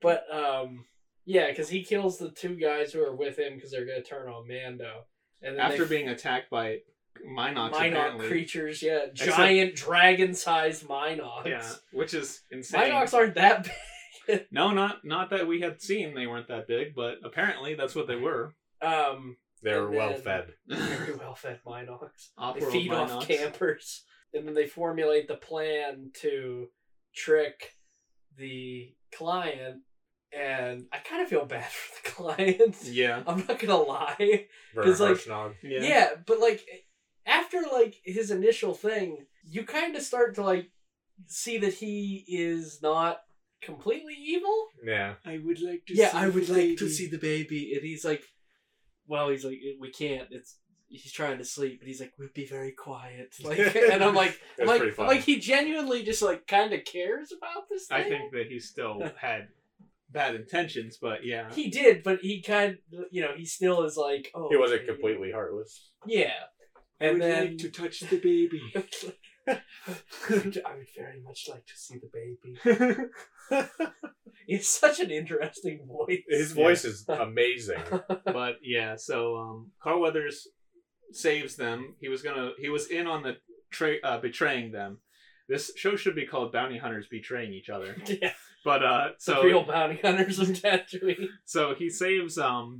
But because he kills the two guys who are with him because they're gonna turn on Mando. And then after being attacked by Minoc creatures, giant dragon-sized Minocs. Yeah, which is insane. Minocs aren't that big. No, not that we had seen. They weren't that big, but apparently that's what they were. They were well fed. Very well fed Minocs. They feed off campers, and then they formulate the plan to trick the client. And I kind of feel bad for the client. Yeah, I'm not gonna lie. Because but like. After, like, his initial thing, you kind of start to, like, see that he is not completely evil. Yeah. I would like to see the baby. And he's like, we can't. He's trying to sleep. But he's like, we'll be very quiet. Like, and I'm like, he genuinely just, like, kind of cares about this thing. I think that he still had bad intentions, but yeah. He did, but he kind of, you know, he still is like, oh. He wasn't completely heartless. Yeah. And I would then like to touch the baby. I would very much like to see the baby. It's such an interesting voice. His voice is amazing. But yeah, so Carl Weathers saves them. He was in on the betraying them. This show should be called Bounty Hunters Betraying Each Other. Yeah. But so the real bounty hunters of Tatooine. So he saves them,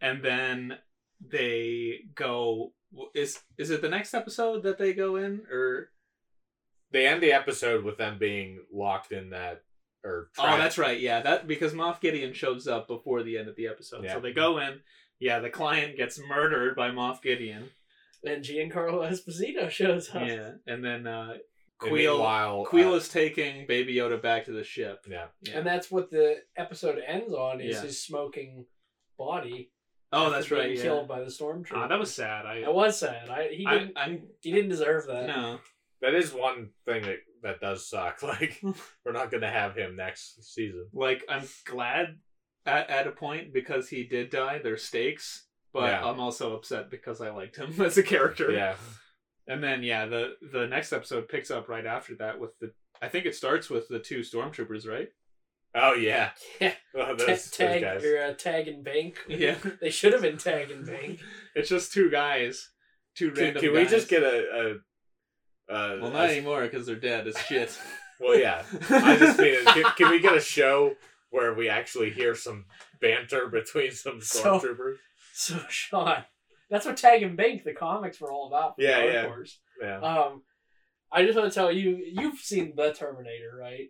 and then they go. Is it the next episode that they go in, or they end the episode with them being locked in that? Or trapped. Oh, that's right. Yeah, that because Moff Gideon shows up before the end of the episode, yeah. So they go in. Yeah, the client gets murdered by Moff Gideon. Then Giancarlo Esposito shows up. Yeah, and then Queel is taking Baby Yoda back to the ship. Yeah, yeah. And that's what the episode ends on is his smoking body. Oh, that's right. Being killed by the stormtrooper. That was sad. It was sad. He didn't deserve that. No, that is one thing that does suck. Like we're not going to have him next season. Like I'm glad at a point because he did die. There's stakes, but yeah. I'm also upset because I liked him as a character. Yeah. And then the next episode picks up right after that with the. I think it starts with the two stormtroopers, right? Oh, yeah. Yeah. Oh, those guys. Or, Tag and Bank. Yeah. They should have been Tag and Bank. It's just two guys. Two random guys. Can we just get well, not anymore, because they're dead as shit. Well, yeah. I just mean, can we get a show where we actually hear some banter between some stormtroopers? So, Sean, that's what Tag and Bank, the comics, were all about. Yeah. I just want to tell you, you've seen The Terminator, right?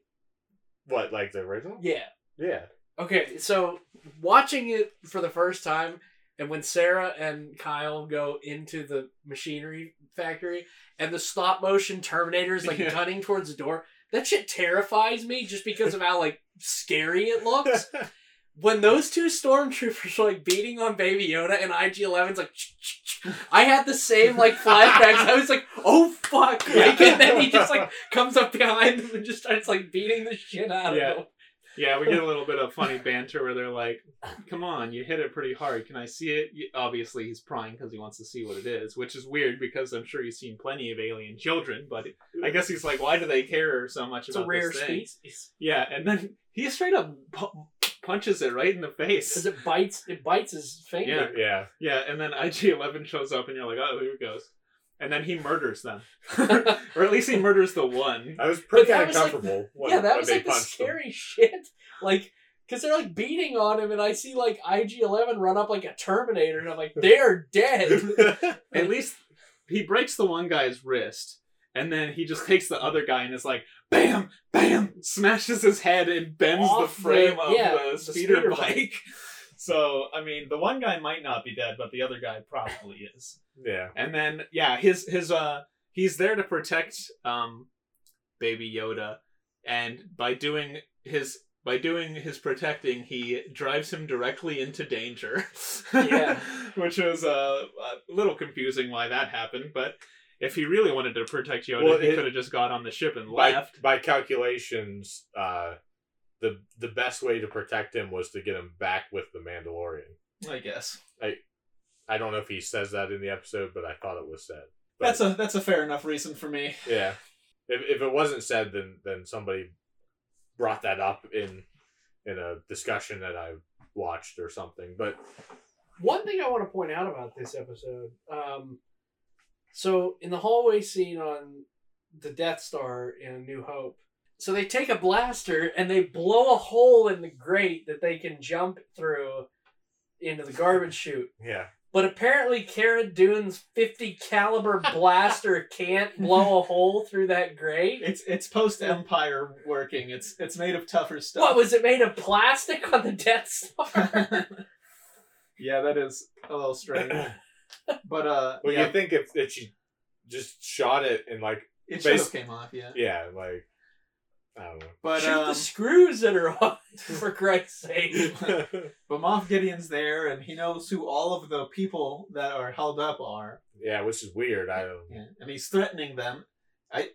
What, like the original? Yeah. Yeah. Okay, so watching it for the first time, and when Sarah and Kyle go into the machinery factory, and the stop-motion Terminator is, like, gunning towards the door, that shit terrifies me just because of how, like, scary it looks. When those two stormtroopers are, like, beating on Baby Yoda and IG-11's like, I had the same, like, flashbacks. I was like, oh, fuck. Like, and then he just, like, comes up behind them and just starts, like, beating the shit out of them. Yeah, we get a little bit of funny banter where they're like, come on, you hit it pretty hard. Can I see it? Obviously, he's prying because he wants to see what it is, which is weird because I'm sure he's seen plenty of alien children, but I guess he's like, why do they care so much about this thing? It's a rare species. Yeah, and then he straight up punches it right in the face because it bites his finger. Yeah And then IG-11 shows up and you're like, oh, here it goes. And then he murders them. Or at least he murders the one. I was pretty uncomfortable. Like, that was like the scary shit, like, because they're like beating on him and I see like IG-11 run up like a Terminator and I'm like, they're dead. At least he breaks the one guy's wrist. And then he just takes the other guy and is like, bam, bam, smashes his head and bends off the frame of the speeder bike. So, I mean, the one guy might not be dead, but the other guy probably is. Yeah. And then, his he's there to protect Baby Yoda. And by doing his protecting, he drives him directly into danger. Yeah. Which was a little confusing why that happened, but... If he really wanted to protect Yoda, he could have just got on the ship and left. By calculations, the best way to protect him was to get him back with the Mandalorian. I guess. I don't know if he says that in the episode, but I thought it was said. But that's a fair enough reason for me. Yeah. If it wasn't said, then somebody brought that up in a discussion that I watched or something. But one thing I want to point out about this episode, so, in the hallway scene on the Death Star in A New Hope, so they take a blaster and they blow a hole in the grate that they can jump through into the garbage chute. Yeah. But apparently Cara Dune's 50 caliber blaster can't blow a hole through that grate. It's post-Empire working. It's made of tougher stuff. What, was it made of plastic on the Death Star? Yeah, that is a little strange. But you think if she just shot it and like it should have came off, like I don't know. But shoot the screws that are on, for Christ's sake. But Moff Gideon's there and he knows who all of the people that are held up are. Yeah, which is weird. I don't know. Yeah. And he's threatening them. I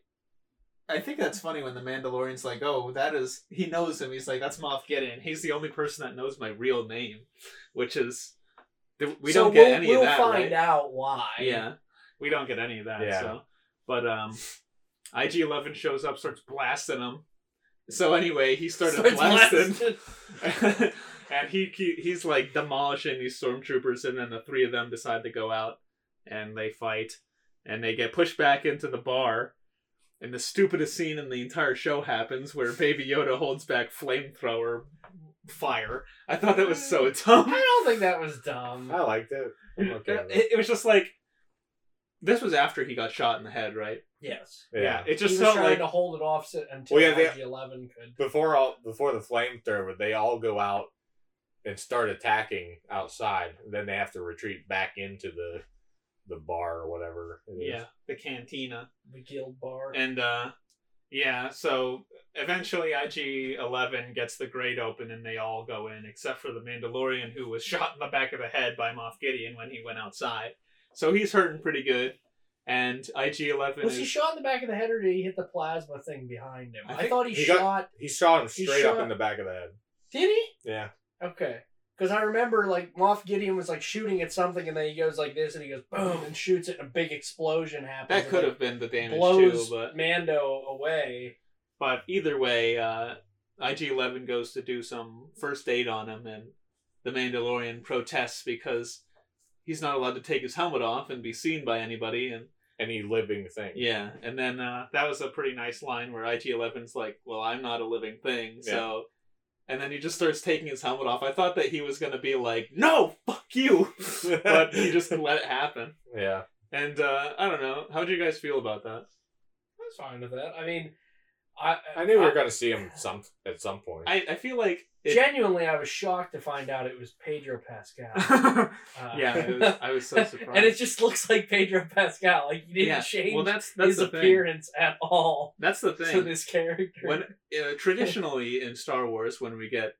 I think that's funny when the Mandalorian's like, oh, that is, he knows him. He's like, that's Moff Gideon. He's the only person that knows my real name, which is, we don't get any of that. We'll find out why. Yeah. We don't get any of that. Yeah. So, but IG-11 shows up, starts blasting him. So anyway, he starts blasting. And he's like demolishing these stormtroopers, and then the three of them decide to go out and they fight and they get pushed back into the bar. And the stupidest scene in the entire show happens where Baby Yoda holds back flamethrower fire. I thought that was so dumb. I don't think that was dumb. I liked it. Okay. It was just like, this was after he got shot in the head, right? Yes. Yeah. It just felt like to hold it off until IG-11 could. Before the flamethrower, they all go out and start attacking outside. Then they have to retreat back into the bar or whatever it is. Yeah, the cantina. The guild bar. And, yeah, so eventually IG-11 gets the grate open and they all go in, except for the Mandalorian, who was shot in the back of the head by Moff Gideon when he went outside. So he's hurting pretty good. And IG-11 was he shot in the back of the head, or did he hit the plasma thing behind him? I thought he shot him straight up in the back of the head. Did he? Yeah. Okay. Because I remember, like, Moff Gideon was, like, shooting at something, and then he goes like this, and he goes, boom, and shoots it, and a big explosion happens. That could have been the damage, blows but Mando away. But either way, IG-11 goes to do some first aid on him, and the Mandalorian protests because he's not allowed to take his helmet off and be seen by anybody. And any living thing. Yeah, and then that was a pretty nice line where IG-11's like, well, I'm not a living thing, so... And then he just starts taking his helmet off. I thought that he was going to be like, no, fuck you. But he just let it happen. Yeah. And I don't know. How do you guys feel about that? I was fine with that. I mean, I knew we were going to see him at some point. I feel like... Genuinely, I was shocked to find out it was Pedro Pascal. Yeah, I was so surprised. And it just looks like Pedro Pascal. Like, he didn't change his appearance at all. That's the thing. To this character. When traditionally, in Star Wars, when we get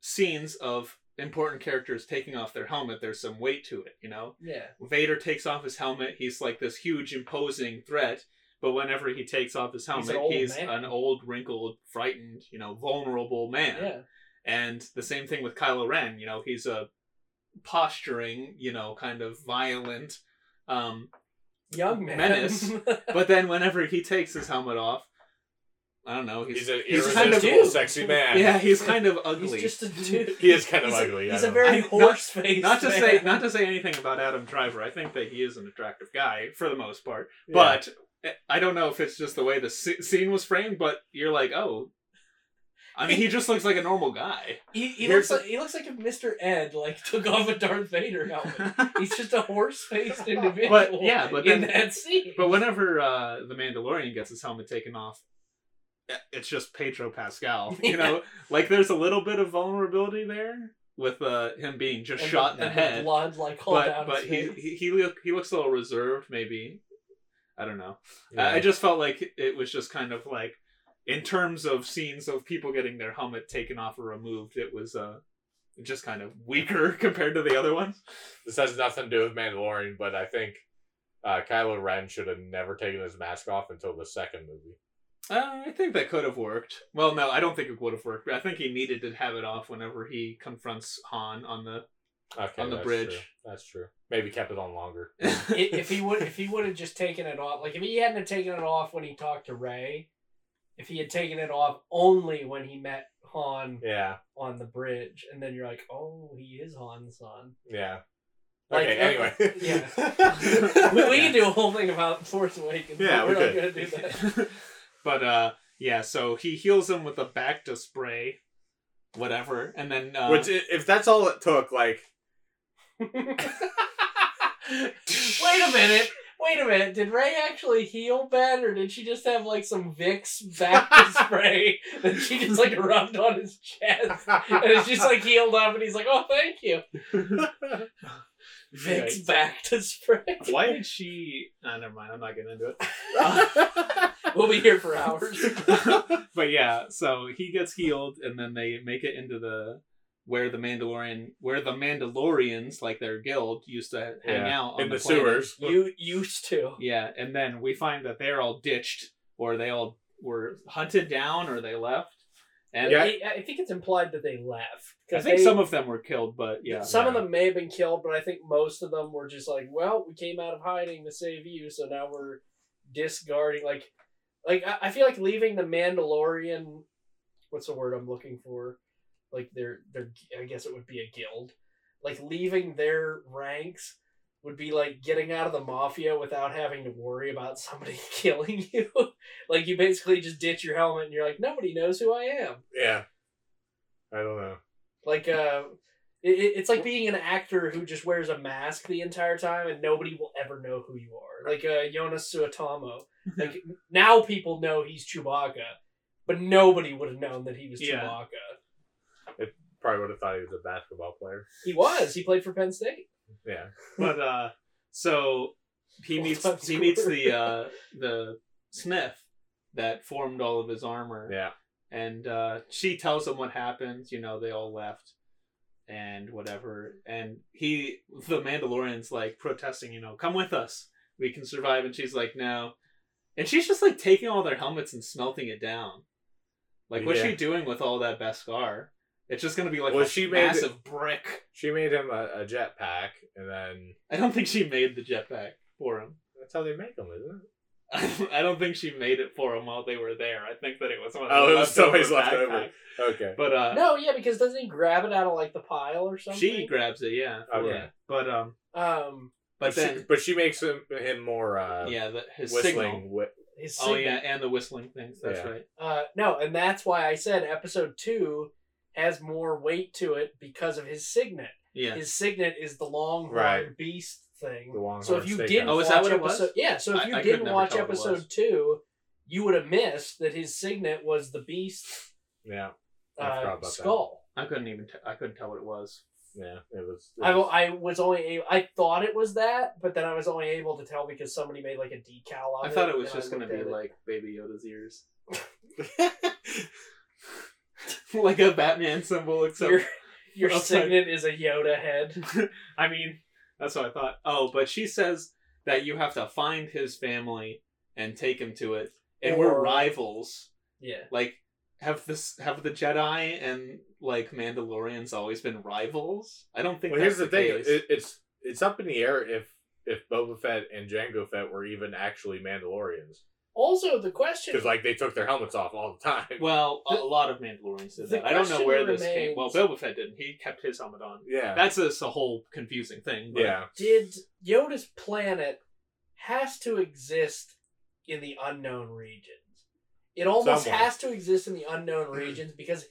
scenes of important characters taking off their helmet, there's some weight to it, you know? Yeah. Vader takes off his helmet. He's like this huge, imposing threat. But whenever he takes off his helmet, he's an old, wrinkled, frightened, you know, vulnerable man. Yeah. And the same thing with Kylo Ren. You know, he's a posturing, you know, kind of violent young man. Menace. But then whenever he takes his helmet off, I don't know. He's kind of a sexy man. Yeah, he's kind of ugly. He's just a dude. He is kind of ugly. He's a very horse-faced man. Not to say anything about Adam Driver. I think that he is an attractive guy for the most part. Yeah. But... I don't know if it's just the way the scene was framed, but you're like, oh, I mean, he just looks like a normal guy. He looks like if Mr. Ed like took off a Darth Vader helmet. He's just a horse-faced individual. But then, in that scene. But whenever the Mandalorian gets his helmet taken off, it's just Pedro Pascal. You know, like there's a little bit of vulnerability there with him being just shot in the head. Blood like all down. But he looks a little reserved, maybe. I don't know. Yeah. I just felt like it was just kind of like, in terms of scenes of people getting their helmet taken off or removed, it was just kind of weaker compared to the other ones. This has nothing to do with Mandalorian, but I think Kylo Ren should have never taken his mask off until the second movie. I think that could have worked. Well, no, I don't think it would have worked. But I think he needed to have it off whenever he confronts Han on the... Okay, on the bridge. True. That's true. Maybe kept it on longer. if he would have just taken it off, like if he hadn't taken it off when he talked to Rey, if he had taken it off only when he met Han on the bridge, and then you're like, oh, he is Han's son. Yeah. Okay, anyway. Yeah. we can do a whole thing about Force Awakens. Yeah, we're not going to do that. But so he heals him with a Bacta spray, whatever, and then... Which, if that's all it took, like... Wait a minute. Did Rey actually heal Ben, or did she just have like some Vicks back to spray that she just like rubbed on his chest and it's just like healed up and he's like, oh, thank you. Vicks back to spray. Why did she... never mind. I'm not getting into it. We'll be here for hours. But yeah, so he gets healed and then they make it into the where the Mandalorians, like their guild, used to hang out on in the sewers. You used to. Yeah, and then we find that they're all ditched, or they all were hunted down, or they left. And I think it's implied that they left. I think some of them were killed, but yeah. Some of them may have been killed, but I think most of them were just like, well, we came out of hiding to save you, so now we're discarding. Like I feel like leaving the Mandalorian, what's the word I'm looking for? Like their I guess it would be a guild. Like leaving their ranks would be like getting out of the mafia without having to worry about somebody killing you. Like you basically just ditch your helmet and you're like, nobody knows who I am. Yeah. I don't know. Like it's like being an actor who just wears a mask the entire time and nobody will ever know who you are. Like Jonas Suetamo. Like now people know he's Chewbacca, but nobody would have known that he was Chewbacca. It probably would have thought he was a basketball player. He was. He played for Penn State. Yeah. But so he meets the Smith that formed all of his armor. Yeah. And she tells him what happened, you know, they all left and whatever. And the Mandalorian's like protesting, you know, come with us. We can survive. And she's like, no. And she's just like taking all their helmets and smelting it down. Like what's she doing with all that Beskar? It's just going to be like a massive brick. She made him a jetpack, and then... I don't think she made the jetpack for him. That's how they make them, isn't it? I don't think she made it for him while they were there. I think that it was one of the somebody's left over. Okay. But, no, yeah, because doesn't he grab it out of, like, the pile or something? She grabs it, yeah. Okay. But, she makes him more, his whistling... His signal. Oh, yeah, and the whistling things. That's right. No, and that's why I said episode 2... has more weight to it because of his signet. Yeah. His signet is the long-horned beast thing. The long-horned signet. Oh, is that what it was? Yeah, so if you didn't watch episode 2, you would have missed that his signet was the beast skull. That. I couldn't tell what it was. Yeah, it was... I thought it was that, but then I was only able to tell because somebody made like a decal on it. I thought it was just going to be like Baby Yoda's ears. Like a Batman symbol, except your signet is a Yoda head. I mean, that's what I thought. Oh, but she says that you have to find his family and take him to it, and we're rivals. Yeah, like have the Jedi and like Mandalorians always been rivals? I don't think. Well, that's here's the thing: it's up in the air if Boba Fett and Jango Fett were even actually Mandalorians. Also, the question... Because, like, they took their helmets off all the time. Well, a lot of Mandalorians did that. I don't know where this came... Well, Boba Fett didn't. He kept his helmet on. Yeah. That's just a whole confusing thing. But... Yeah. Did Yoda's planet has to exist in the unknown regions? It almost has to exist in the unknown regions because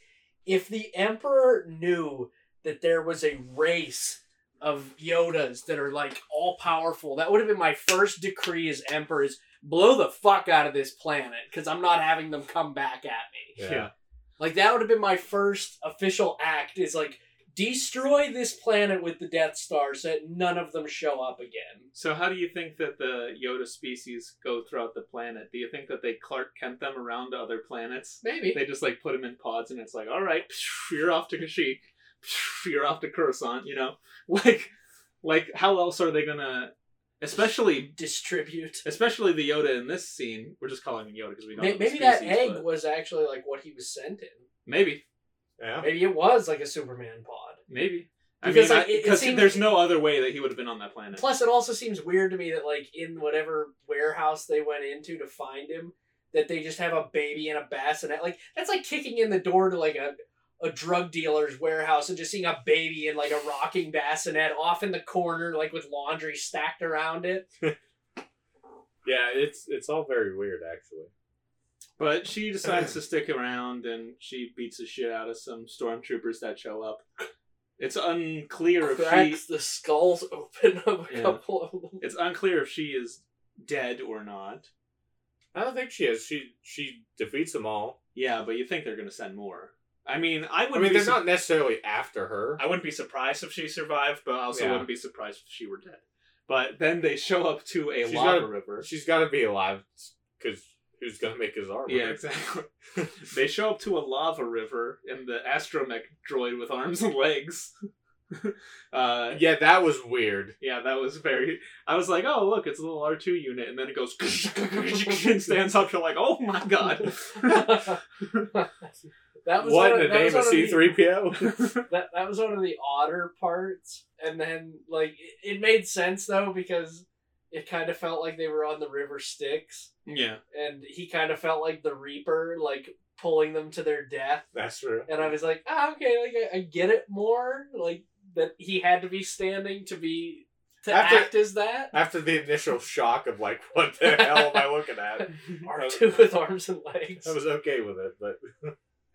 if the Emperor knew that there was a race of Yodas that are, like, all-powerful, that would have been my first decree as Emperor is... blow the fuck out of this planet because I'm not having them come back at me. Yeah. Like that would have been my first official act is like destroy this planet with the Death Star so that none of them show up again. So how do you think that the Yoda species go throughout the planet? Do you think that they Clark Kent them around to other planets? Maybe. They just like put them in pods and it's like, all right, you're off to Kashyyyk. You're off to Coruscant, you know? Like how else are they going to... Especially the Yoda in this scene. We're just calling him Yoda because we don't know the species, that egg was actually like what he was sent in. Maybe. Yeah. Maybe it was like a Superman pod. Maybe. Because I mean, there's no other way that he would have been on that planet. Plus, it also seems weird to me that like in whatever warehouse they went into to find him, that they just have a baby in a bassinet. Like that's like kicking in the door to like a drug dealer's warehouse and just seeing a baby in like a rocking bassinet off in the corner, like with laundry stacked around it. Yeah, it's all very weird actually. But she decides to stick around and she beats the shit out of some stormtroopers that show up. It's unclear if she... cracks the skulls open of a couple of them. It's unclear if she is dead or not. I don't think she is. She defeats them all. Yeah, but you think they're going to send more. I mean, they're not necessarily after her. I wouldn't be surprised if she survived, but I also wouldn't be surprised if she were dead. But then they show up to a lava river. She's got to be alive because Who's going to make his armor? Yeah, exactly. They show up to a lava river and the astromech droid with arms and legs. Yeah, that was weird. Yeah, that was very... I was like, oh, look, it's a little R2 unit. And then it goes... and stands up. You're like, oh my god. That was what in the name of C-3PO? That was one of the odder parts. And then, like, it made sense, though, because... It kind of felt like they were on the river Styx. Yeah. And he kind of felt like the Reaper, like, pulling them to their death. That's true. And I was like, ah, okay, like, I get it more. Like, that he had to be standing to be... act as that? After the initial shock of, like, what the hell am I looking at? R2 with arms and legs. I was okay with it, but...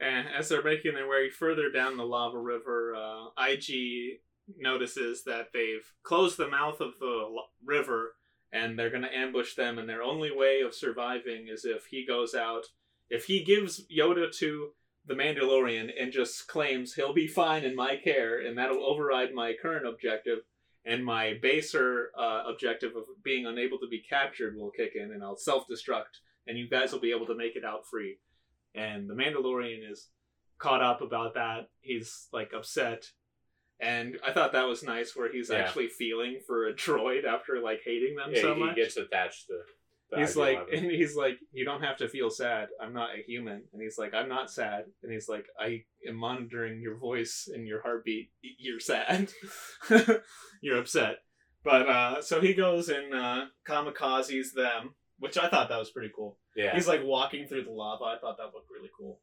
And as they're making their way further down the lava river, IG notices that they've closed the mouth of the river... And they're going to ambush them, and their only way of surviving is if he goes out. If he gives Yoda to the Mandalorian and just claims he'll be fine in my care, and that'll override my current objective, and my baser objective of being unable to be captured will kick in, and I'll self-destruct, and you guys will be able to make it out free. And the Mandalorian is caught up about that. He's, like, upset. And I thought that was nice where he's actually feeling for a droid after, like, hating them so much. He gets attached to the he's like, and he's like, you don't have to feel sad. I'm not a human. And he's like, I'm not sad. And he's like, I am monitoring your voice and your heartbeat. You're sad. You're upset. But, so he goes and kamikazes them, which I thought that was pretty cool. Yeah. He's, like, walking through the lava. I thought that looked really cool.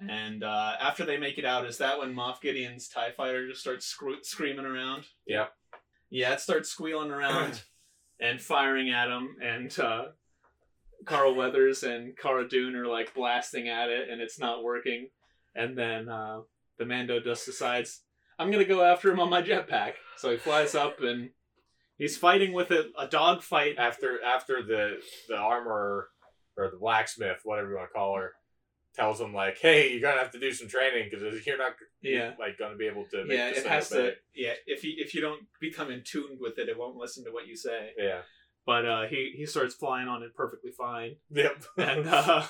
And after they make it out, is that when Moff Gideon's TIE fighter just starts screaming around? Yeah. Yeah, it starts squealing around and firing at him. And Carl Weathers and Cara Dune are, like, blasting at it, and it's not working. And then the Mando just decides, I'm going to go after him on my jetpack. So he flies up, and he's fighting with a dog fight. After the armorer, or the blacksmith, whatever you want to call her, tells him, like, hey, you're gonna have to do some training because you're not like gonna be able to make it has to if you don't become in tune with it, it won't listen to what you say. Yeah. But he starts flying on it perfectly fine. Yep. And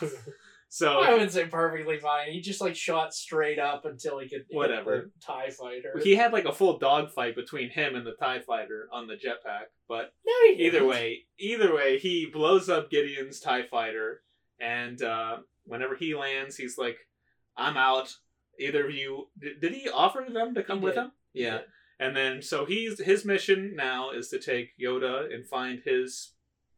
so I wouldn't say perfectly fine. He just, like, shot straight up until he could whatever TIE fighter. He had, like, a full dogfight between him and the TIE fighter on the jetpack, but no, either way he blows up Gideon's TIE fighter, and whenever he lands, he's like, I'm out. Either of you... Did he offer them to come with him? Yeah. And then, so his mission now is to take Yoda and find his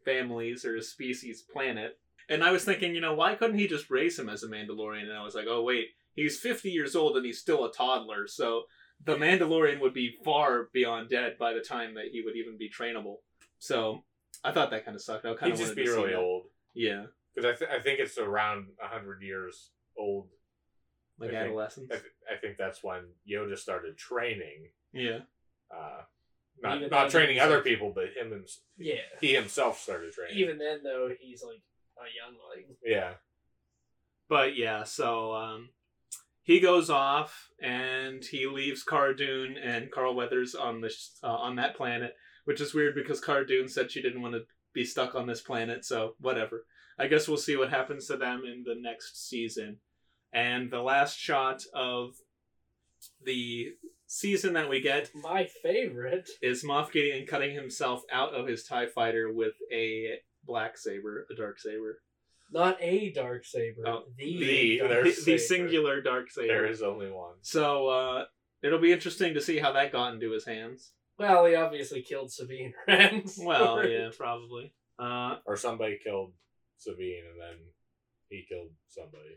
family's or his species planet. And I was thinking, you know, why couldn't he just raise him as a Mandalorian? And I was like, oh, wait, he's 50 years old and he's still a toddler. So the Mandalorian would be far beyond dead by the time that he would even be trainable. So I thought that kind of sucked. He'd just be really old. Yeah. Because I think it's around 100 years old. Like adolescence? I think that's when Yoda started training. Yeah. Not training other people, but him and... Yeah. He himself started training. Even then, though, he's, like, a youngling. Yeah. But, yeah, so he goes off, and he leaves Cara Dune and Carl Weathers on that planet, which is weird because Cara Dune said she didn't want to be stuck on this planet, so whatever. I guess we'll see what happens to them in the next season. And the last shot of the season that we get... My favorite. ...is Moff Gideon cutting himself out of his TIE fighter with a black saber, a dark saber. Not a dark saber. Oh, the singular dark saber. There is only one. So it'll be interesting to see how that got into his hands. Well, he obviously killed Sabine Wren. Well, yeah, probably. Or somebody killed... Sabine, and then he killed somebody.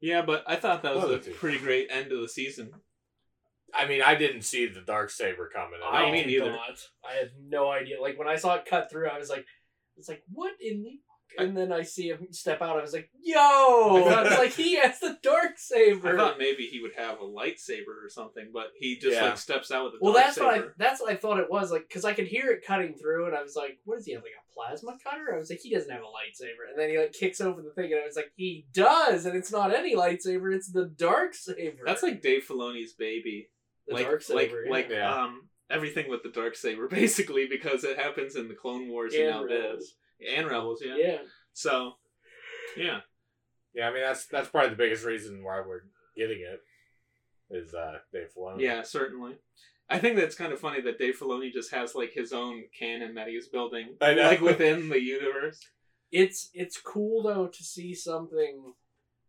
Yeah, but I thought that was pretty great end of the season. I mean, I didn't see the Darksaber coming at all. I mean, either. I had no idea. Like, when I saw it cut through, I was like, it's like, what in the... And then I see him step out, I was like, yo! It's like, he has the Darksaber! I thought maybe he would have a lightsaber or something, but he just, like, steps out with the Darksaber. Well, that's what I thought it was, like, because I could hear it cutting through, and I was like, what does he have, like, a plasma cutter? I was like, he doesn't have a lightsaber. And then he, like, kicks over the thing, and I was like, he does! And it's not any lightsaber, it's the Darksaber! That's like Dave Filoni's baby. The Darksaber, everything with the Darksaber, basically, because it happens in the Clone Wars and now this. And Rebels, yeah. So, Yeah. Yeah, I mean, that's probably the biggest reason why we're getting it, is Dave Filoni. Yeah, certainly. I think that's kind of funny that Dave Filoni just has, like, his own canon that he's building, like, within the universe. It's cool, though, to see something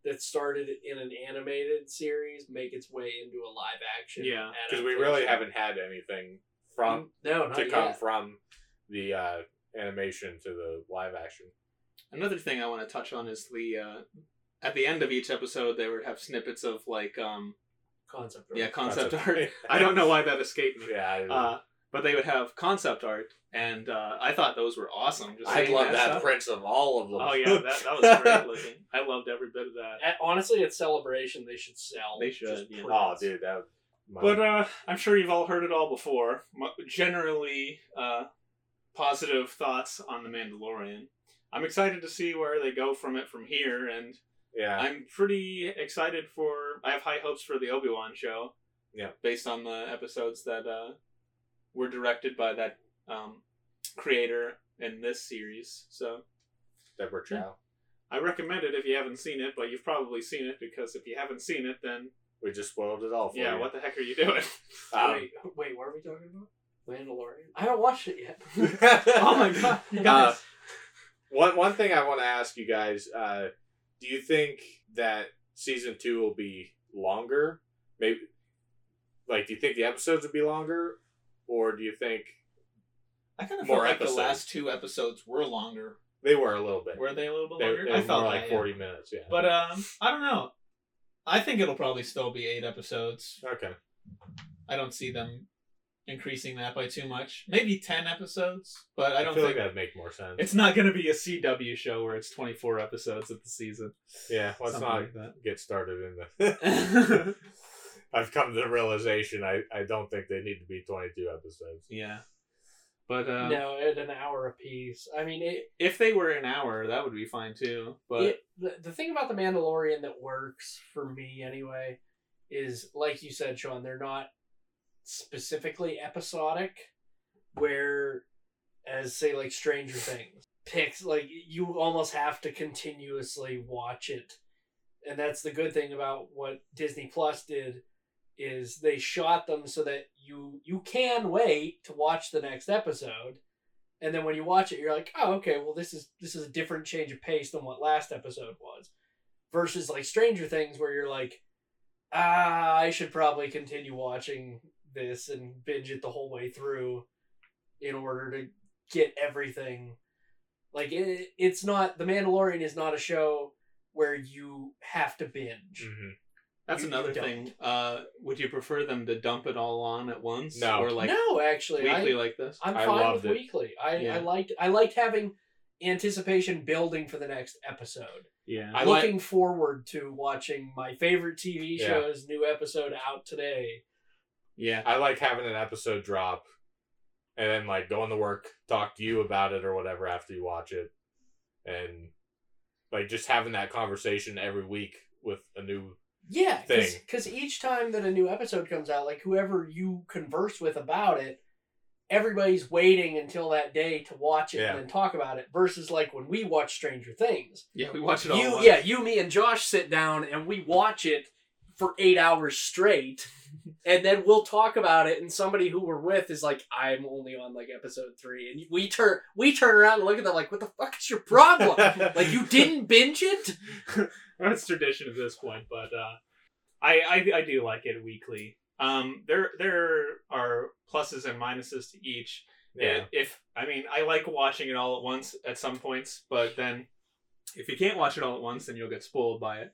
that started in an animated series make its way into a live-action. Yeah, because we really haven't had anything from from the animation to the live-action. Another thing I want to touch on is the at the end of each episode they would have snippets of like concept art. Yeah, concept art. I don't know why that escaped me. Yeah, but they would have concept art, and I thought those were awesome. I love that prints of all of them. Oh yeah, that was great looking. I loved every bit of that. And honestly, at Celebration they should sell. They should. Yeah. Oh, dude, that. Was but I'm sure you've all heard it all before. Generally, positive thoughts on The Mandalorian. I'm excited to see where they go from here, and yeah. I'm pretty excited I have high hopes for the Obi-Wan show. Yeah. Based on the episodes that were directed by that creator in this series. So Deborah Chow. Yeah. I recommend it if you haven't seen it, but you've probably seen it, because if you haven't seen it, then we just spoiled it all for you. Yeah, what the heck are you doing? Wait, what are we talking about? Mandalorian? I haven't watched it yet. Oh my god. Guys. One thing I want to ask you guys, do you think that season 2 will be longer? Maybe, like, do you think the episodes would be longer, or do you think I kind of felt like episodes? The last 2 episodes were longer. They were a little bit. Were they a little bit longer? I felt like 40 minutes, yeah. But I don't know. I think it'll probably still be 8 episodes. Okay. I don't see them increasing that by too much. Maybe 10 episodes, but I don't think that'd make more sense. It's not going to be a CW show where it's 24 episodes of the season. Yeah, let's not get started in the... I've come to the realization I don't think they need to be 22 episodes. Yeah. But no, at an hour a piece. I mean, if they were an hour, that would be fine too. But the thing about The Mandalorian that works for me anyway is, like you said, Sean, they're not specifically episodic, where as say like Stranger Things picks, like you almost have to continuously watch it. And that's the good thing about what Disney Plus did, is they shot them so that you can wait to watch the next episode, and then when you watch it you're like, oh okay, well this is a different change of pace than what last episode was, versus like Stranger Things where you're like, I should probably continue watching this and binge it the whole way through in order to get everything. Like it's not, The Mandalorian is not a show where you have to binge. Mm-hmm. That's another thing. Would you prefer them to dump it all on at once? No, or like no, actually, weekly like this. I'm fine with weekly. I liked having anticipation building for the next episode. Yeah, I'm looking forward to watching my favorite TV show's new episode out today. Yeah, I like having an episode drop and then like going to work, talk to you about it or whatever after you watch it, and like just having that conversation every week with a new thing. Because each time that a new episode comes out, like whoever you converse with about it, everybody's waiting until that day to watch it and then talk about it, versus like when we watch Stranger Things. Yeah, we watch it all. You, me, and Josh sit down and we watch it for 8 hours straight, and then we'll talk about it, and somebody who we're with is like, I'm only on like episode 3, and we turn around and look at them like, what the fuck is your problem? Like, you didn't binge it? That's tradition at this point, but I do like it weekly. There are pluses and minuses to each. Yeah. I like watching it all at once at some points, but then if you can't watch it all at once, then you'll get spoiled by it.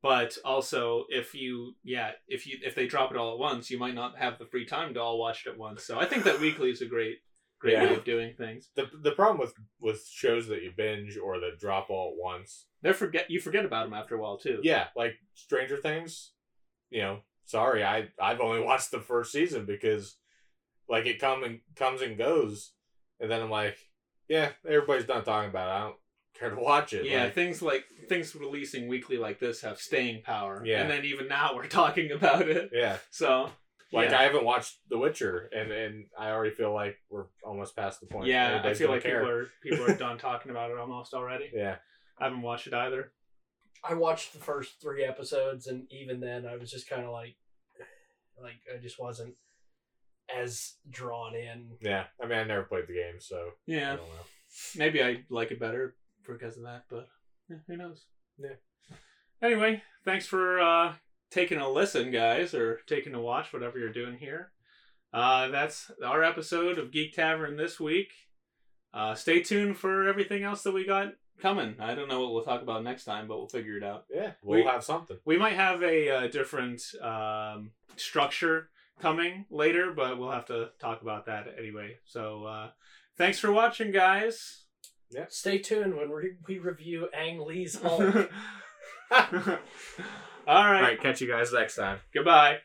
But also, if they drop it all at once, you might not have the free time to all watch it at once. So I think that weekly is a great way of doing things. The problem with shows that you binge or that drop all at once, you forget about them after a while too. Yeah, like Stranger Things. You know, sorry, I've only watched the first season because like it comes and goes, and then I'm like, yeah, everybody's done talking about it. I don't care to watch it. Yeah, like, things releasing weekly like this have staying power. Yeah. And then even now we're talking about it. Yeah. So like I haven't watched The Witcher and I already feel like we're almost past the point. Yeah, I feel like people are done talking about it almost already. Yeah. I haven't watched it either. I watched the first 3 episodes, and even then I was just kind of like I just wasn't as drawn in. Yeah. I mean, I never played the game, so yeah. I don't know. Maybe I like it better because of that, but yeah, who knows? Yeah. Anyway, thanks for taking a listen, guys, or taking a watch, whatever you're doing here. That's our episode of Geek Tavern this week. Stay tuned for everything else that we got coming. I don't know what we'll talk about next time, but we'll figure it out. Yeah, we'll have something. We might have a different structure coming later, but we'll have to talk about that anyway. So thanks for watching, guys. Yeah. Stay tuned when we review Ang Lee's Hulk. All right. All right. Catch you guys next time. Goodbye.